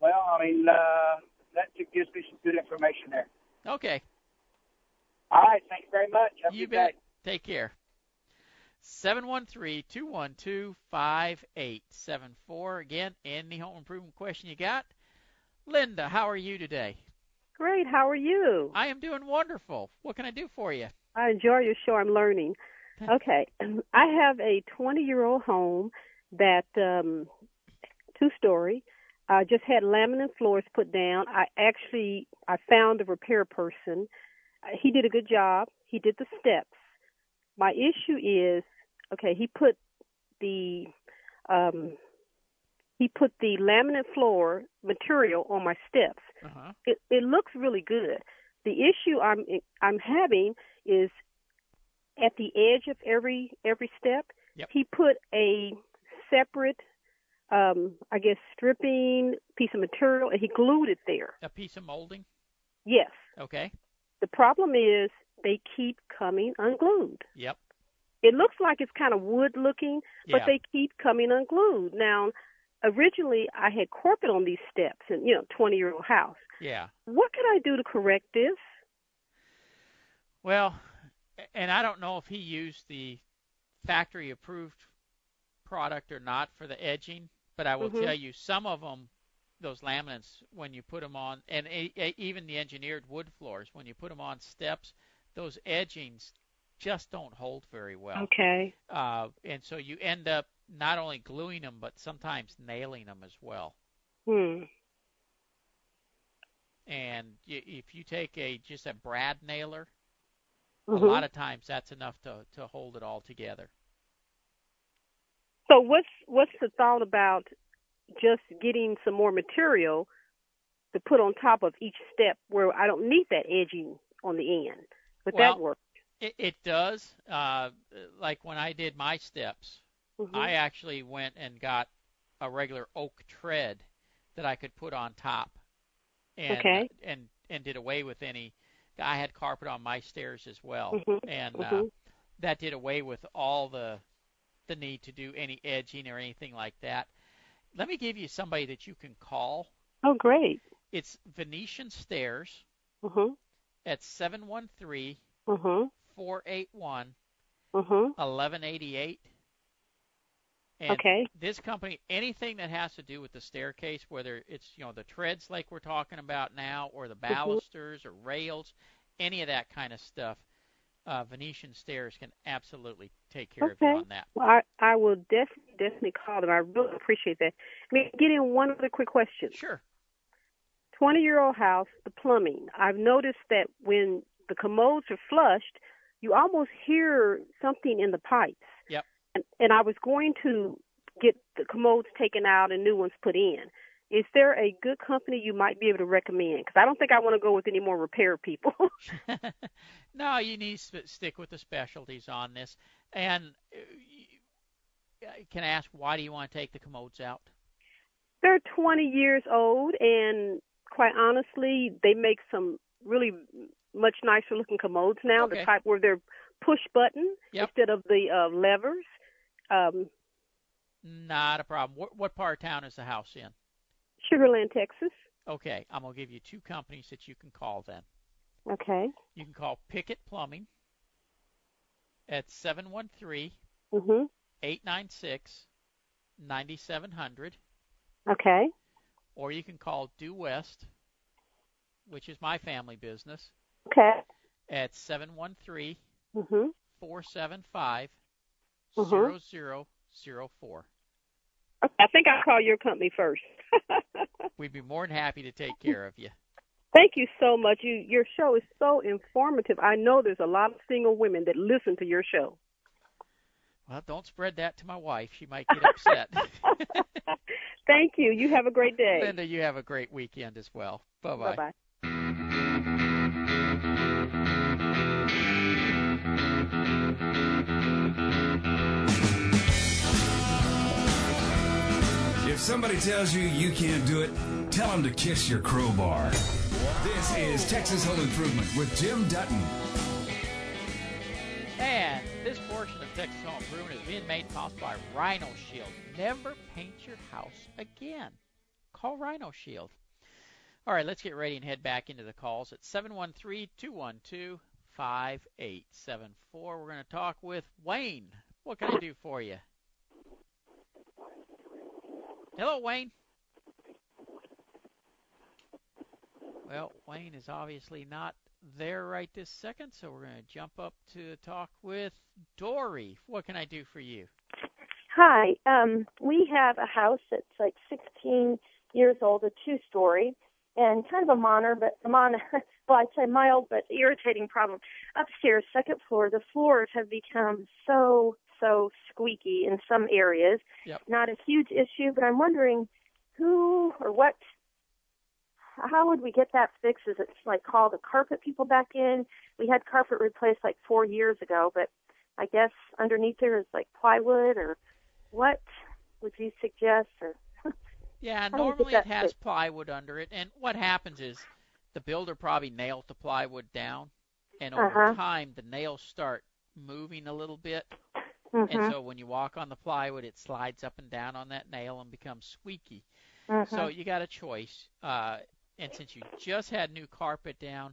Well, I mean, that gives me some good information there. Okay. All right. Thank you very much. Have a good day. Take care. 713-212-5874. Again, any home improvement question you got? Linda, how are you today? Great. How are you? I am doing wonderful. What can I do for you? I enjoy your show. I'm learning. Okay. I have a 20-year-old home that two-story. I just had laminate floors put down. I found a repair person. He did a good job. He did the steps. My issue is, okay, he put the laminate floor material on my steps. Uh-huh. It looks really good. The issue I'm having is at the edge of every step. Yep. He put a separate, stripping piece of material, and he glued it there. A piece of molding? Yes. Okay. The problem is they keep coming unglued. Yep. It looks like it's kind of wood looking, but they keep coming unglued. Now, originally, I had carpet on these steps, and 20-year-old house. Yeah. What could I do to correct this? Well, and I don't know if he used the factory-approved product or not for the edging, but I will tell you, some of them, those laminates, when you put them on, and even the engineered wood floors, when you put them on steps, those edgings just don't hold very well. Okay. And so you end up not only gluing them, but sometimes nailing them as well. Hmm. And if you take just a brad nailer, a lot of times that's enough to hold it all together. So what's the thought about just getting some more material to put on top of each step where I don't need that edging on the end? Would that work? It does. Like when I did my steps, I actually went and got a regular oak tread that I could put on top, and did away with any. I had carpet on my stairs as well, that did away with all the need to do any edging or anything like that. Let me give you somebody that you can call. Oh, great! It's Venetian Stairs at 713-481-1188. And this company, anything that has to do with the staircase, whether it's, the treads like we're talking about now, or the balusters or rails, any of that kind of stuff, Venetian Stairs can absolutely take care of you on that. Well, I will definitely call them. I really appreciate that. Let me get in one other quick question. Sure. 20-year-old house, the plumbing. I've noticed that when the commodes are flushed, you almost hear something in the pipes. Yep. And I was going to get the commodes taken out and new ones put in. Is there a good company you might be able to recommend? Because I don't think I want to go with any more repair people. No, you need to stick with the specialties on this. And can I ask, why do you want to take the commodes out? They're 20 years old, and quite honestly, they make some really much nicer looking commodes now, the type where they're push button instead of the levers. Not a problem. What part of town is the house in? Sugar Land, Texas. Okay, I'm going to give you two companies that you can call then. Okay. You can call Pickett Plumbing at 713-896-9700. Okay. Or you can call Due West, which is my family business, okay, at 713-475-0004. Okay, I think I'll call your company first. We'd be more than happy to take care of you. Thank you so much. Your show is so informative. I know there's a lot of single women that listen to your show. Well, don't spread that to my wife. She might get upset. Thank you. You have a great day. Linda, you have a great weekend as well. Bye-bye. Bye-bye. If somebody tells you you can't do it, tell them to kiss your crowbar. This is Texas Home Improvement with Jim Dutton. And this portion of Texas Home Improvement is being made possible by Rhino Shield. Never paint your house again. Call Rhino Shield. All right, let's get ready and head back into the calls at 713-212-5874. We're going to talk with Wayne. What can I do for you? Hello, Wayne. Well, Wayne is obviously not there right this second, so we're going to jump up to talk with Dory. What can I do for you? Hi. We have a house that's like 16 years old, a two-story, and kind of well, I'd say mild but irritating problem. Upstairs, second floor, the floors have become so squeaky in some areas. Yep. Not a huge issue, but I'm wondering who or what, how would we get that fixed? Is it like call the carpet people back in? We had carpet replaced like 4 years ago, but I guess underneath there is like plywood, or what would you suggest? Or yeah, normally it has fixed? Plywood under it, and what happens is the builder probably nailed the plywood down, and over time the nails start moving a little bit. Mm-hmm. And so when you walk on the plywood, it slides up and down on that nail and becomes squeaky. Mm-hmm. So you got a choice. And since you just had new carpet down,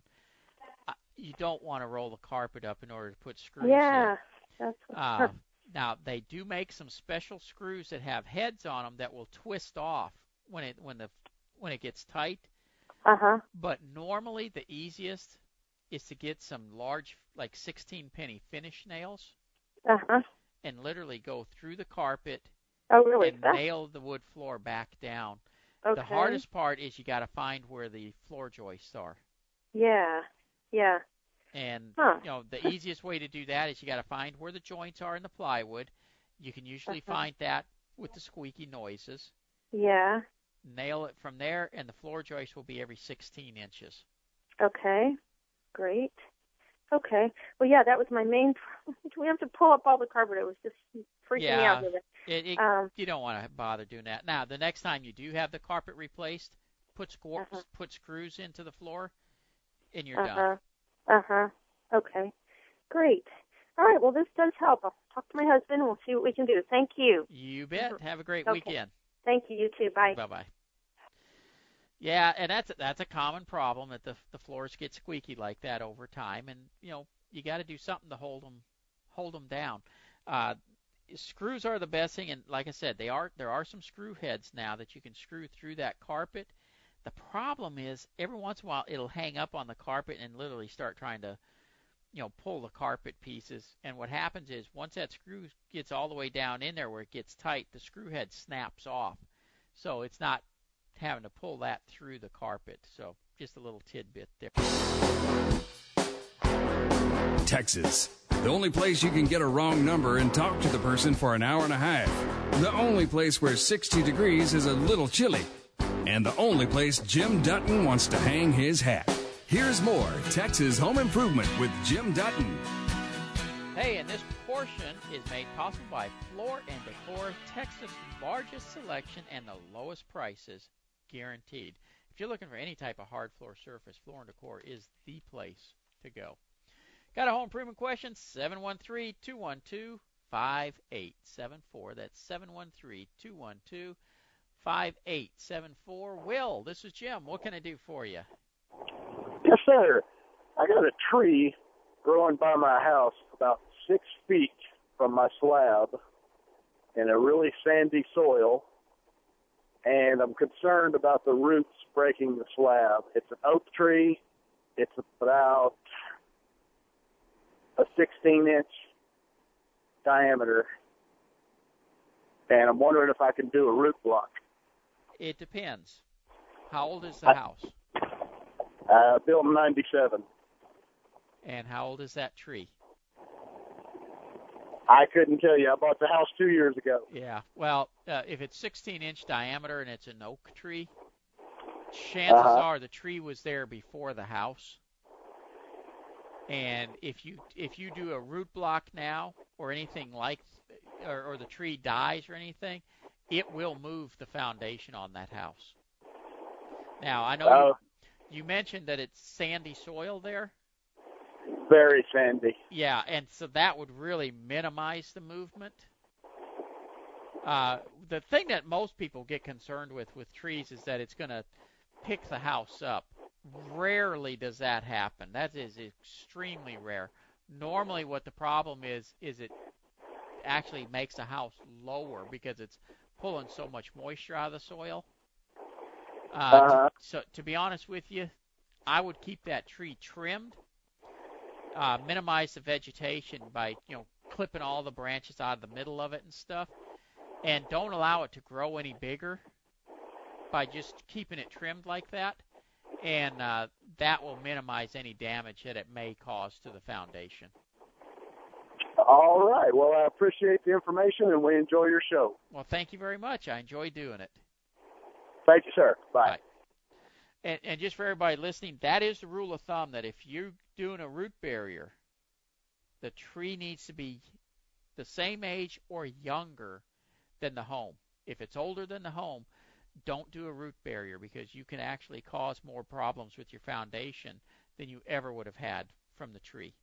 you don't want to roll the carpet up in order to put screws in. That's now, they do make some special screws that have heads on them that will twist off when it gets tight. Uh-huh. But normally the easiest is to get some large, like 16-penny finish nails. Uh-huh. And literally go through the carpet and nail the wood floor back down. Okay. The hardest part is you got to find where the floor joists are. Yeah. And you know, the easiest way to do that is you got to find where the joints are in the plywood. You can usually find that with the squeaky noises. Yeah. Nail it from there, and the floor joist will be every 16 inches. Okay, great. Okay. Well, yeah, that was my main problem. We have to pull up all the carpet. It was just freaking me out with it. You don't want to bother doing that. Now, the next time you do have the carpet replaced, put screws into the floor, and you're done. Okay. Great. All right. Well, this does help. I'll talk to my husband, and we'll see what we can do. Thank you. You bet. Have a great weekend. Thank you. You too. Bye. Bye-bye. Yeah, and that's a common problem, that the floors get squeaky like that over time, and you know you got to do something to hold them down. Screws are the best thing, and like I said, there are some screw heads now that you can screw through that carpet. The problem is every once in a while it'll hang up on the carpet and literally start trying to pull the carpet pieces. And what happens is once that screw gets all the way down in there where it gets tight, the screw head snaps off, so it's not having to pull that through the carpet. So just a little tidbit there. Texas, the only place you can get a wrong number and talk to the person for an hour and a half. The only place where 60 degrees is a little chilly. And the only place Jim Dutton wants to hang his hat. Here's more Texas Home Improvement with Jim Dutton. Hey, and this portion is made possible by Floor and Decor, Texas' largest selection and the lowest prices guaranteed. If you're looking for any type of hard floor surface, Floor and Decor is the place to go. Got a home improvement question? 713-212-5874. That's 713-212-5874. Will, this is Jim. What can I do for you? Yes, sir. I got a tree growing by my house about 6 feet from my slab in a really sandy soil, and I'm concerned about the roots breaking the slab. It's an oak tree. It's about a 16-inch diameter, and I'm wondering if I can do a root block. It depends. How old is the house? Built in 97. And how old is that tree? I couldn't tell you. I bought the house 2 years ago. Yeah. Well, if it's 16-inch diameter and it's an oak tree, chances are the tree was there before the house. And if you do a root block now or anything like, or the tree dies or anything, it will move the foundation on that house. Now, I know you mentioned that it's sandy soil there. Very sandy. Yeah, and so that would really minimize the movement. The thing that most people get concerned with trees is that it's going to pick the house up. Rarely does that happen. That is extremely rare. Normally what the problem is it actually makes the house lower because it's pulling so much moisture out of the soil. So to be honest with you, I would keep that tree trimmed. Minimize the vegetation by, you know, clipping all the branches out of the middle of it and stuff, and don't allow it to grow any bigger by just keeping it trimmed like that, and that will minimize any damage that it may cause to the foundation. All right. Well, I appreciate the information, and we enjoy your show. Well, thank you very much. I enjoy doing it. Thank you, sir. Bye. Bye. And just for everybody listening, that is the rule of thumb, that if you're doing a root barrier, the tree needs to be the same age or younger than the home. If it's older than the home, don't do a root barrier, because you can actually cause more problems with your foundation than you ever would have had from the tree.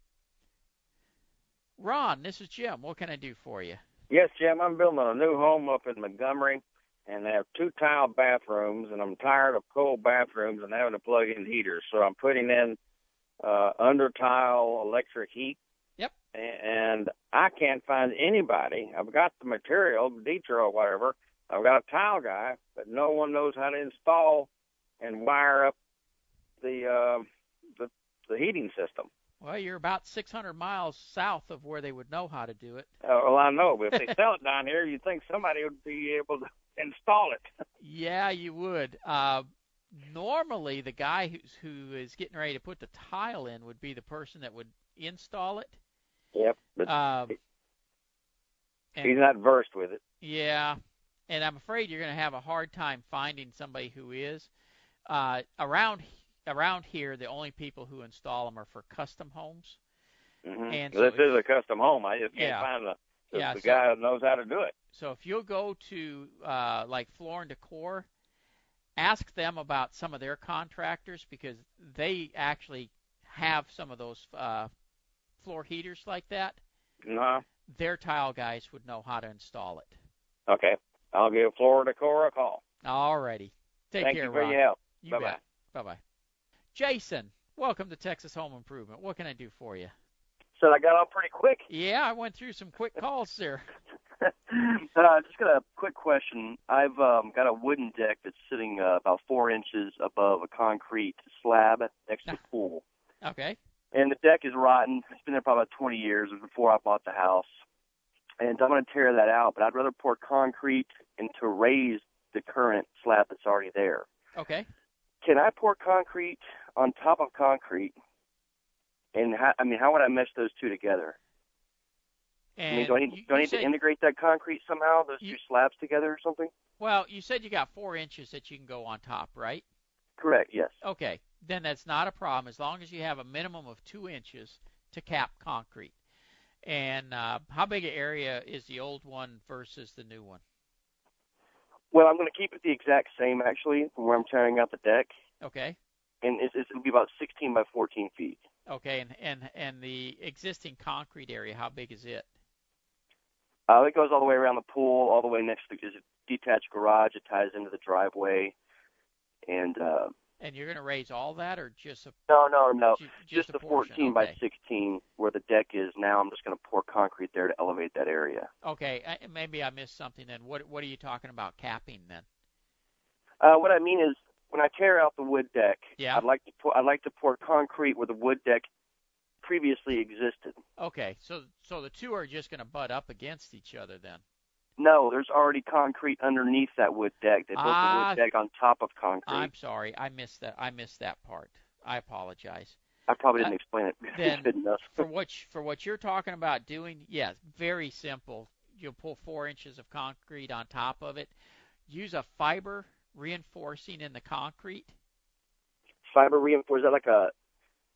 Ron, this is Jim. What can I do for you? Yes, Jim. I'm building a new home up in Montgomery, and they have two tile bathrooms, and I'm tired of cold bathrooms and having to plug in heaters. So I'm putting in under tile electric heat. Yep. And I can't find anybody. I've got the material, Dieter or whatever. I've got a tile guy, but no one knows how to install and wire up the heating system. Well, you're about 600 miles south of where they would know how to do it. Well, I know, but if they sell it down here, you'd think somebody would be able to install it. Yeah, you would. Normally, the guy who is getting ready to put the tile in would be the person that would install it. Yep. But he's not versed with it. Yeah, and I'm afraid you're going to have a hard time finding somebody who is. Around here, the only people who install them are for custom homes. Mm-hmm. And so this is a custom home. I just can't find the guy that knows how to do it. So if you'll go to, like, Floor and Decor, ask them about some of their contractors, because they actually have some of those floor heaters like that. Uh-huh. Their tile guys would know how to install it. Okay. I'll give Floor and Decor a call. All righty. Take care, Ron. Thank you for your help. Bye-bye. Bye-bye. Jason, welcome to Texas Home Improvement. What can I do for you? So I got off pretty quick. Yeah, I went through some quick calls there. Just got a quick question. I've got a wooden deck that's sitting about 4 inches above a concrete slab next to the pool. Okay. And the deck is rotten. It's been there probably about 20 years before I bought the house. And I'm going to tear that out, but I'd rather pour concrete and to raise the current slab that's already there. Okay. Can I pour concrete on top of concrete? And how would I mesh those two together? And do I need to integrate that concrete somehow, those two slabs together or something? Well, you said you got 4 inches that you can go on top, right? Correct, yes. Okay, then that's not a problem, as long as you have a minimum of 2 inches to cap concrete. And how big an area is the old one versus the new one? Well, I'm going to keep it the exact same, actually, from where I'm tearing out the deck. Okay. And it'll be about 16 by 14 feet. Okay, and the existing concrete area, how big is it? It goes all the way around the pool, all the way next to there's a detached garage. It ties into the driveway, and you're going to raise all that, or just a no, just the 14 okay. by 16 where the deck is now. I'm just going to pour concrete there to elevate that area. Okay, maybe I missed something. Then what are you talking about capping then? What I mean is when I tear out the wood deck, yeah. I'd like to pour concrete where the wood deck previously existed. Okay, so the two are just going to butt up against each other then. No, there's already concrete underneath that wood deck. They built the wood deck on top of concrete. I'm sorry, I missed that part. I apologize. I probably didn't explain it good enough. For what you're talking about doing, yes, very simple. You'll pull 4 inches of concrete on top of it. Use a fiber reinforcing in the concrete. Fiber reinforced? Is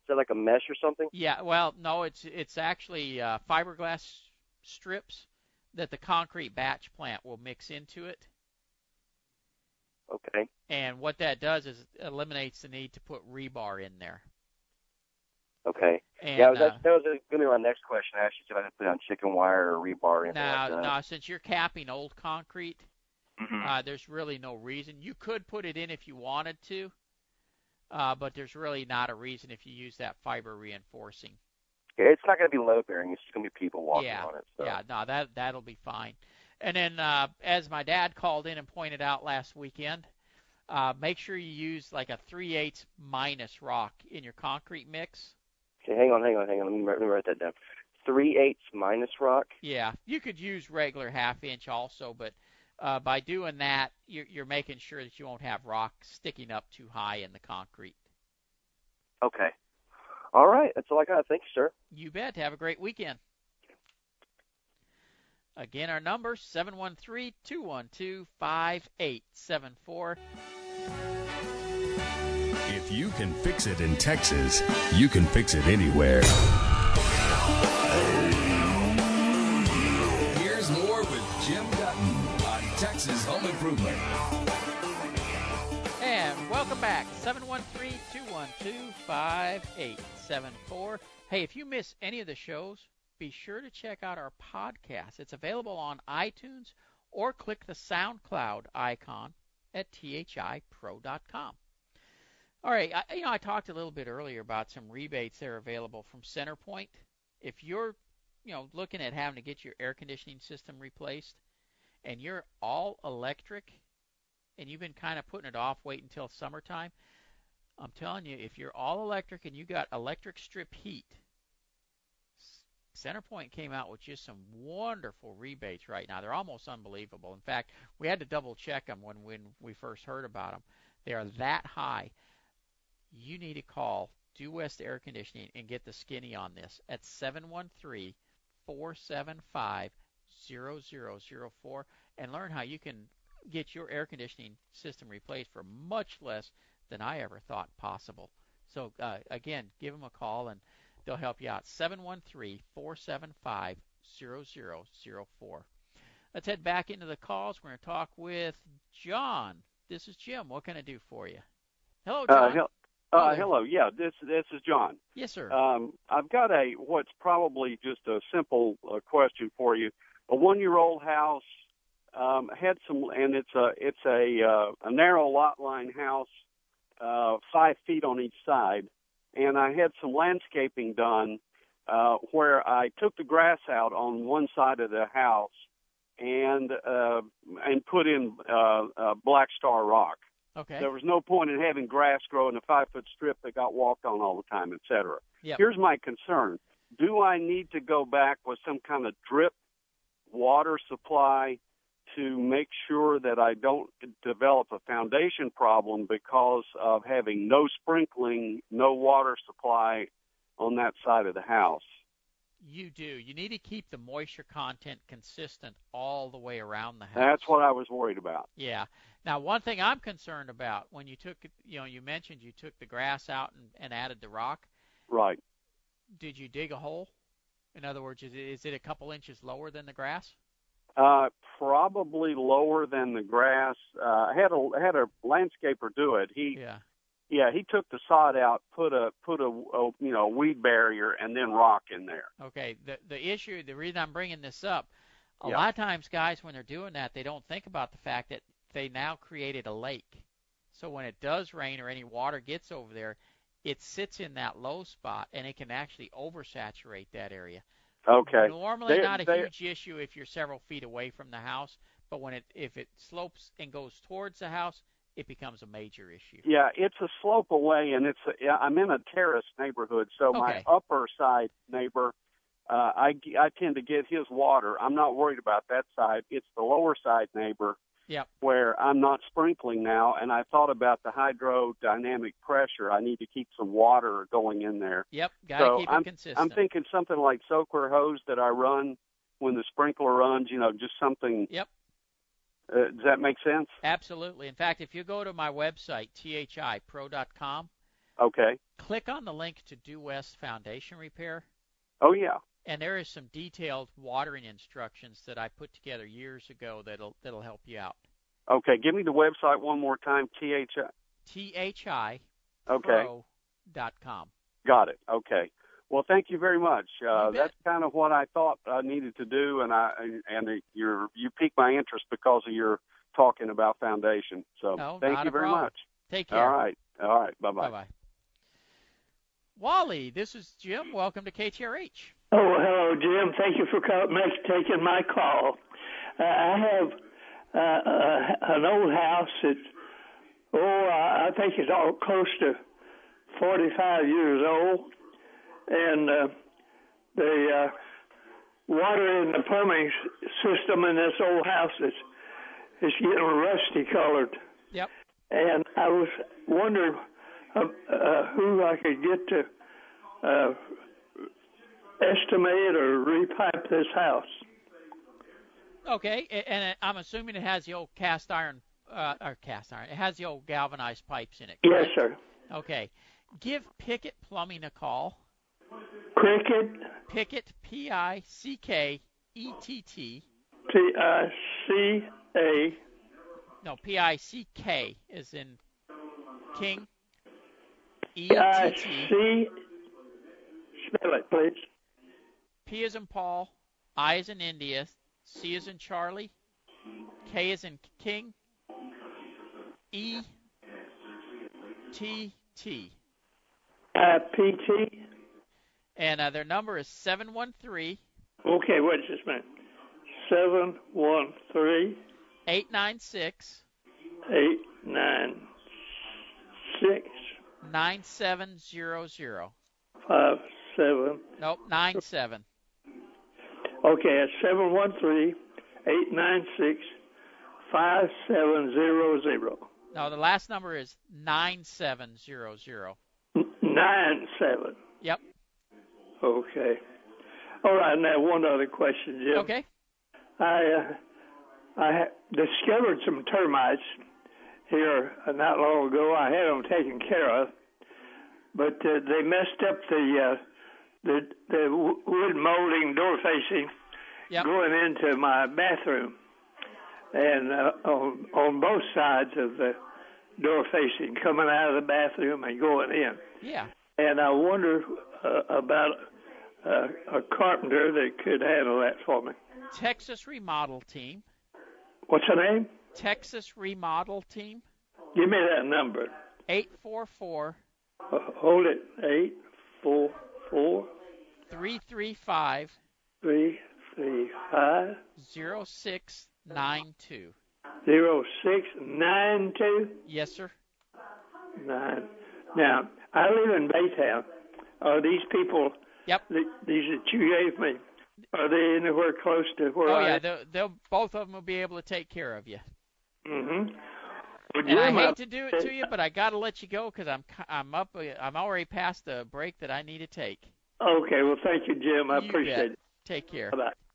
that like a mesh or something? Yeah. Well, no, it's actually fiberglass strips that the concrete batch plant will mix into it. Okay. And what that does is it eliminates the need to put rebar in there. Okay. And, yeah, that was going to be my next question. I asked you if I had to put on chicken wire or rebar in there. No, since you're capping old concrete, mm-hmm. There's really no reason. You could put it in if you wanted to, but there's really not a reason if you use that fiber reinforcing. It's not going to be load-bearing. It's just going to be people walking on it. So. Yeah, no, that'll be fine. And then as my dad called in and pointed out last weekend, make sure you use like a 3/8 minus rock in your concrete mix. Okay, hang on. Let me write that down. 3/8 minus rock? Yeah, you could use regular half-inch also, but by doing that, you're making sure that you won't have rock sticking up too high in the concrete. Okay. All right, that's all I got. Thank you, sir. You bet. Have a great weekend. Again, our number, 713-212-5874. If you can fix it in Texas, you can fix it anywhere. Here's more with Jim Dutton on Texas Home Improvement. And welcome back, 713-212-5874. Hey, if you miss any of the shows, be sure to check out our podcast. It's available on iTunes or click the SoundCloud icon at THIPro.com. All right, I talked a little bit earlier about some rebates that are available from CenterPoint. If you're, looking at having to get your air conditioning system replaced and you're all electric and you've been kind of putting it off, wait until summertime, I'm telling you, if you're all electric and you got electric strip heat, CenterPoint came out with just some wonderful rebates right now. They're almost unbelievable. In fact, we had to double check them when we first heard about them. They are that high. You need to call Due West Air Conditioning and get the skinny on this at 713-475-0004 and learn how you can get your air conditioning system replaced for much less than I ever thought possible. So, again, give them a call, and they'll help you out. 713-475-0004. Let's head back into the calls. We're going to talk with John. This is Jim. What can I do for you? Hello, John. Hello. Yeah, this is John. Yes, sir. I've got what's probably just a simple question for you. A one-year-old house had some, and it's a narrow lot line house. 5 feet on each side, and I had some landscaping done where I took the grass out on one side of the house and put in black star rock. Okay. There was no point in having grass grow in a 5-foot strip that got walked on all the time, etc. Yep. Here's my concern. Do I need to go back with some kind of drip water supply to make sure that I don't develop a foundation problem because of having no sprinkling, no water supply on that side of the house? You do. You need to keep the moisture content consistent all the way around the house. That's what I was worried about. Yeah. Now, one thing I'm concerned about, when you took, you mentioned you took the grass out and added the rock. Right. Did you dig a hole? In other words, is it a couple inches lower than the grass? Probably lower than the grass. I had a landscaper do it. He Yeah, he took the sod out, put a you know, weed barrier, and then rock in there. Okay, the reason I'm bringing this up, a lot of times guys, when they're doing that, they don't think about the fact that they now created a lake. So when it does rain or any water gets over there, it sits in that low spot, and it can actually oversaturate that area. Okay. Normally not a huge issue if you're several feet away from the house, but when if it slopes and goes towards the house, it becomes a major issue. Yeah, it's a slope away, and I'm in a terrace neighborhood, so my upper side neighbor, I tend to get his water. I'm not worried about that side. It's the lower side neighbor where I'm not sprinkling now, and I thought about the hydrodynamic pressure. I need to keep some water going in there. Yep, got to keep it consistent. I'm thinking something like soaker hose that I run when the sprinkler runs, you know, just something. Yep. Does that make sense? Absolutely. In fact, if you go to my website, THIPro.com, click on the link to Due West Foundation Repair. Oh, yeah. And there is some detailed watering instructions that I put together years ago that'll help you out. Okay. Give me the website one more time, THI. THIPro.com. Got it. Okay. Well, thank you very much. That's kind of what I thought I needed to do, and you piqued my interest because of your talking about foundation. So thank you very much. Take care. All right. Bye-bye. Bye-bye. Wally, this is Jim. Welcome to KTRH. Oh, hello, Jim. Thank you for taking my call. I have an old house I think it's all close to 45 years old. And the water in the plumbing system in this old house is getting rusty colored. Yep. And I was wondering who I could get to estimate or repipe this house. Okay, and I'm assuming it has the old It has the old galvanized pipes in it. Correct? Yes, sir. Okay, give Pickett Plumbing a call. Pickett, Pickett. Pick as in King. Pick. Spell it, please. P as in Paul, I as in India, C as in Charlie, K as in King, ETT. PT. And their number is 713. Okay, wait just a minute. 713. 896. 896. 9700. 57. Nope, 97. Okay, it's 713. 896. 5700. No, the last number is 9700. 97. Yep. Okay. All right. Now, one other question, Jim. Okay. I discovered some termites here not long ago. I had them taken care of, but they messed up the wood molding door facing going into my bathroom, and on both sides of the door facing, coming out of the bathroom and going in. Yeah. And I wonder about a carpenter that could handle that for me. Texas Remodel Team. What's the name? Texas Remodel Team. Give me that number. 844. Hold it. 844. 335. 335. 0692. 0692? Yes, sir. 9. Now, I live in Baytown. Are these people, these that you gave me, are they anywhere close to where I am? Oh, yeah, both of them will be able to take care of you. Mm-hmm. Well, and I hate to do it to you, but I got to let you go because I'm already past the break that I need to take. Okay, well, thank you, Jim. I appreciate it. Take care. Bye-bye.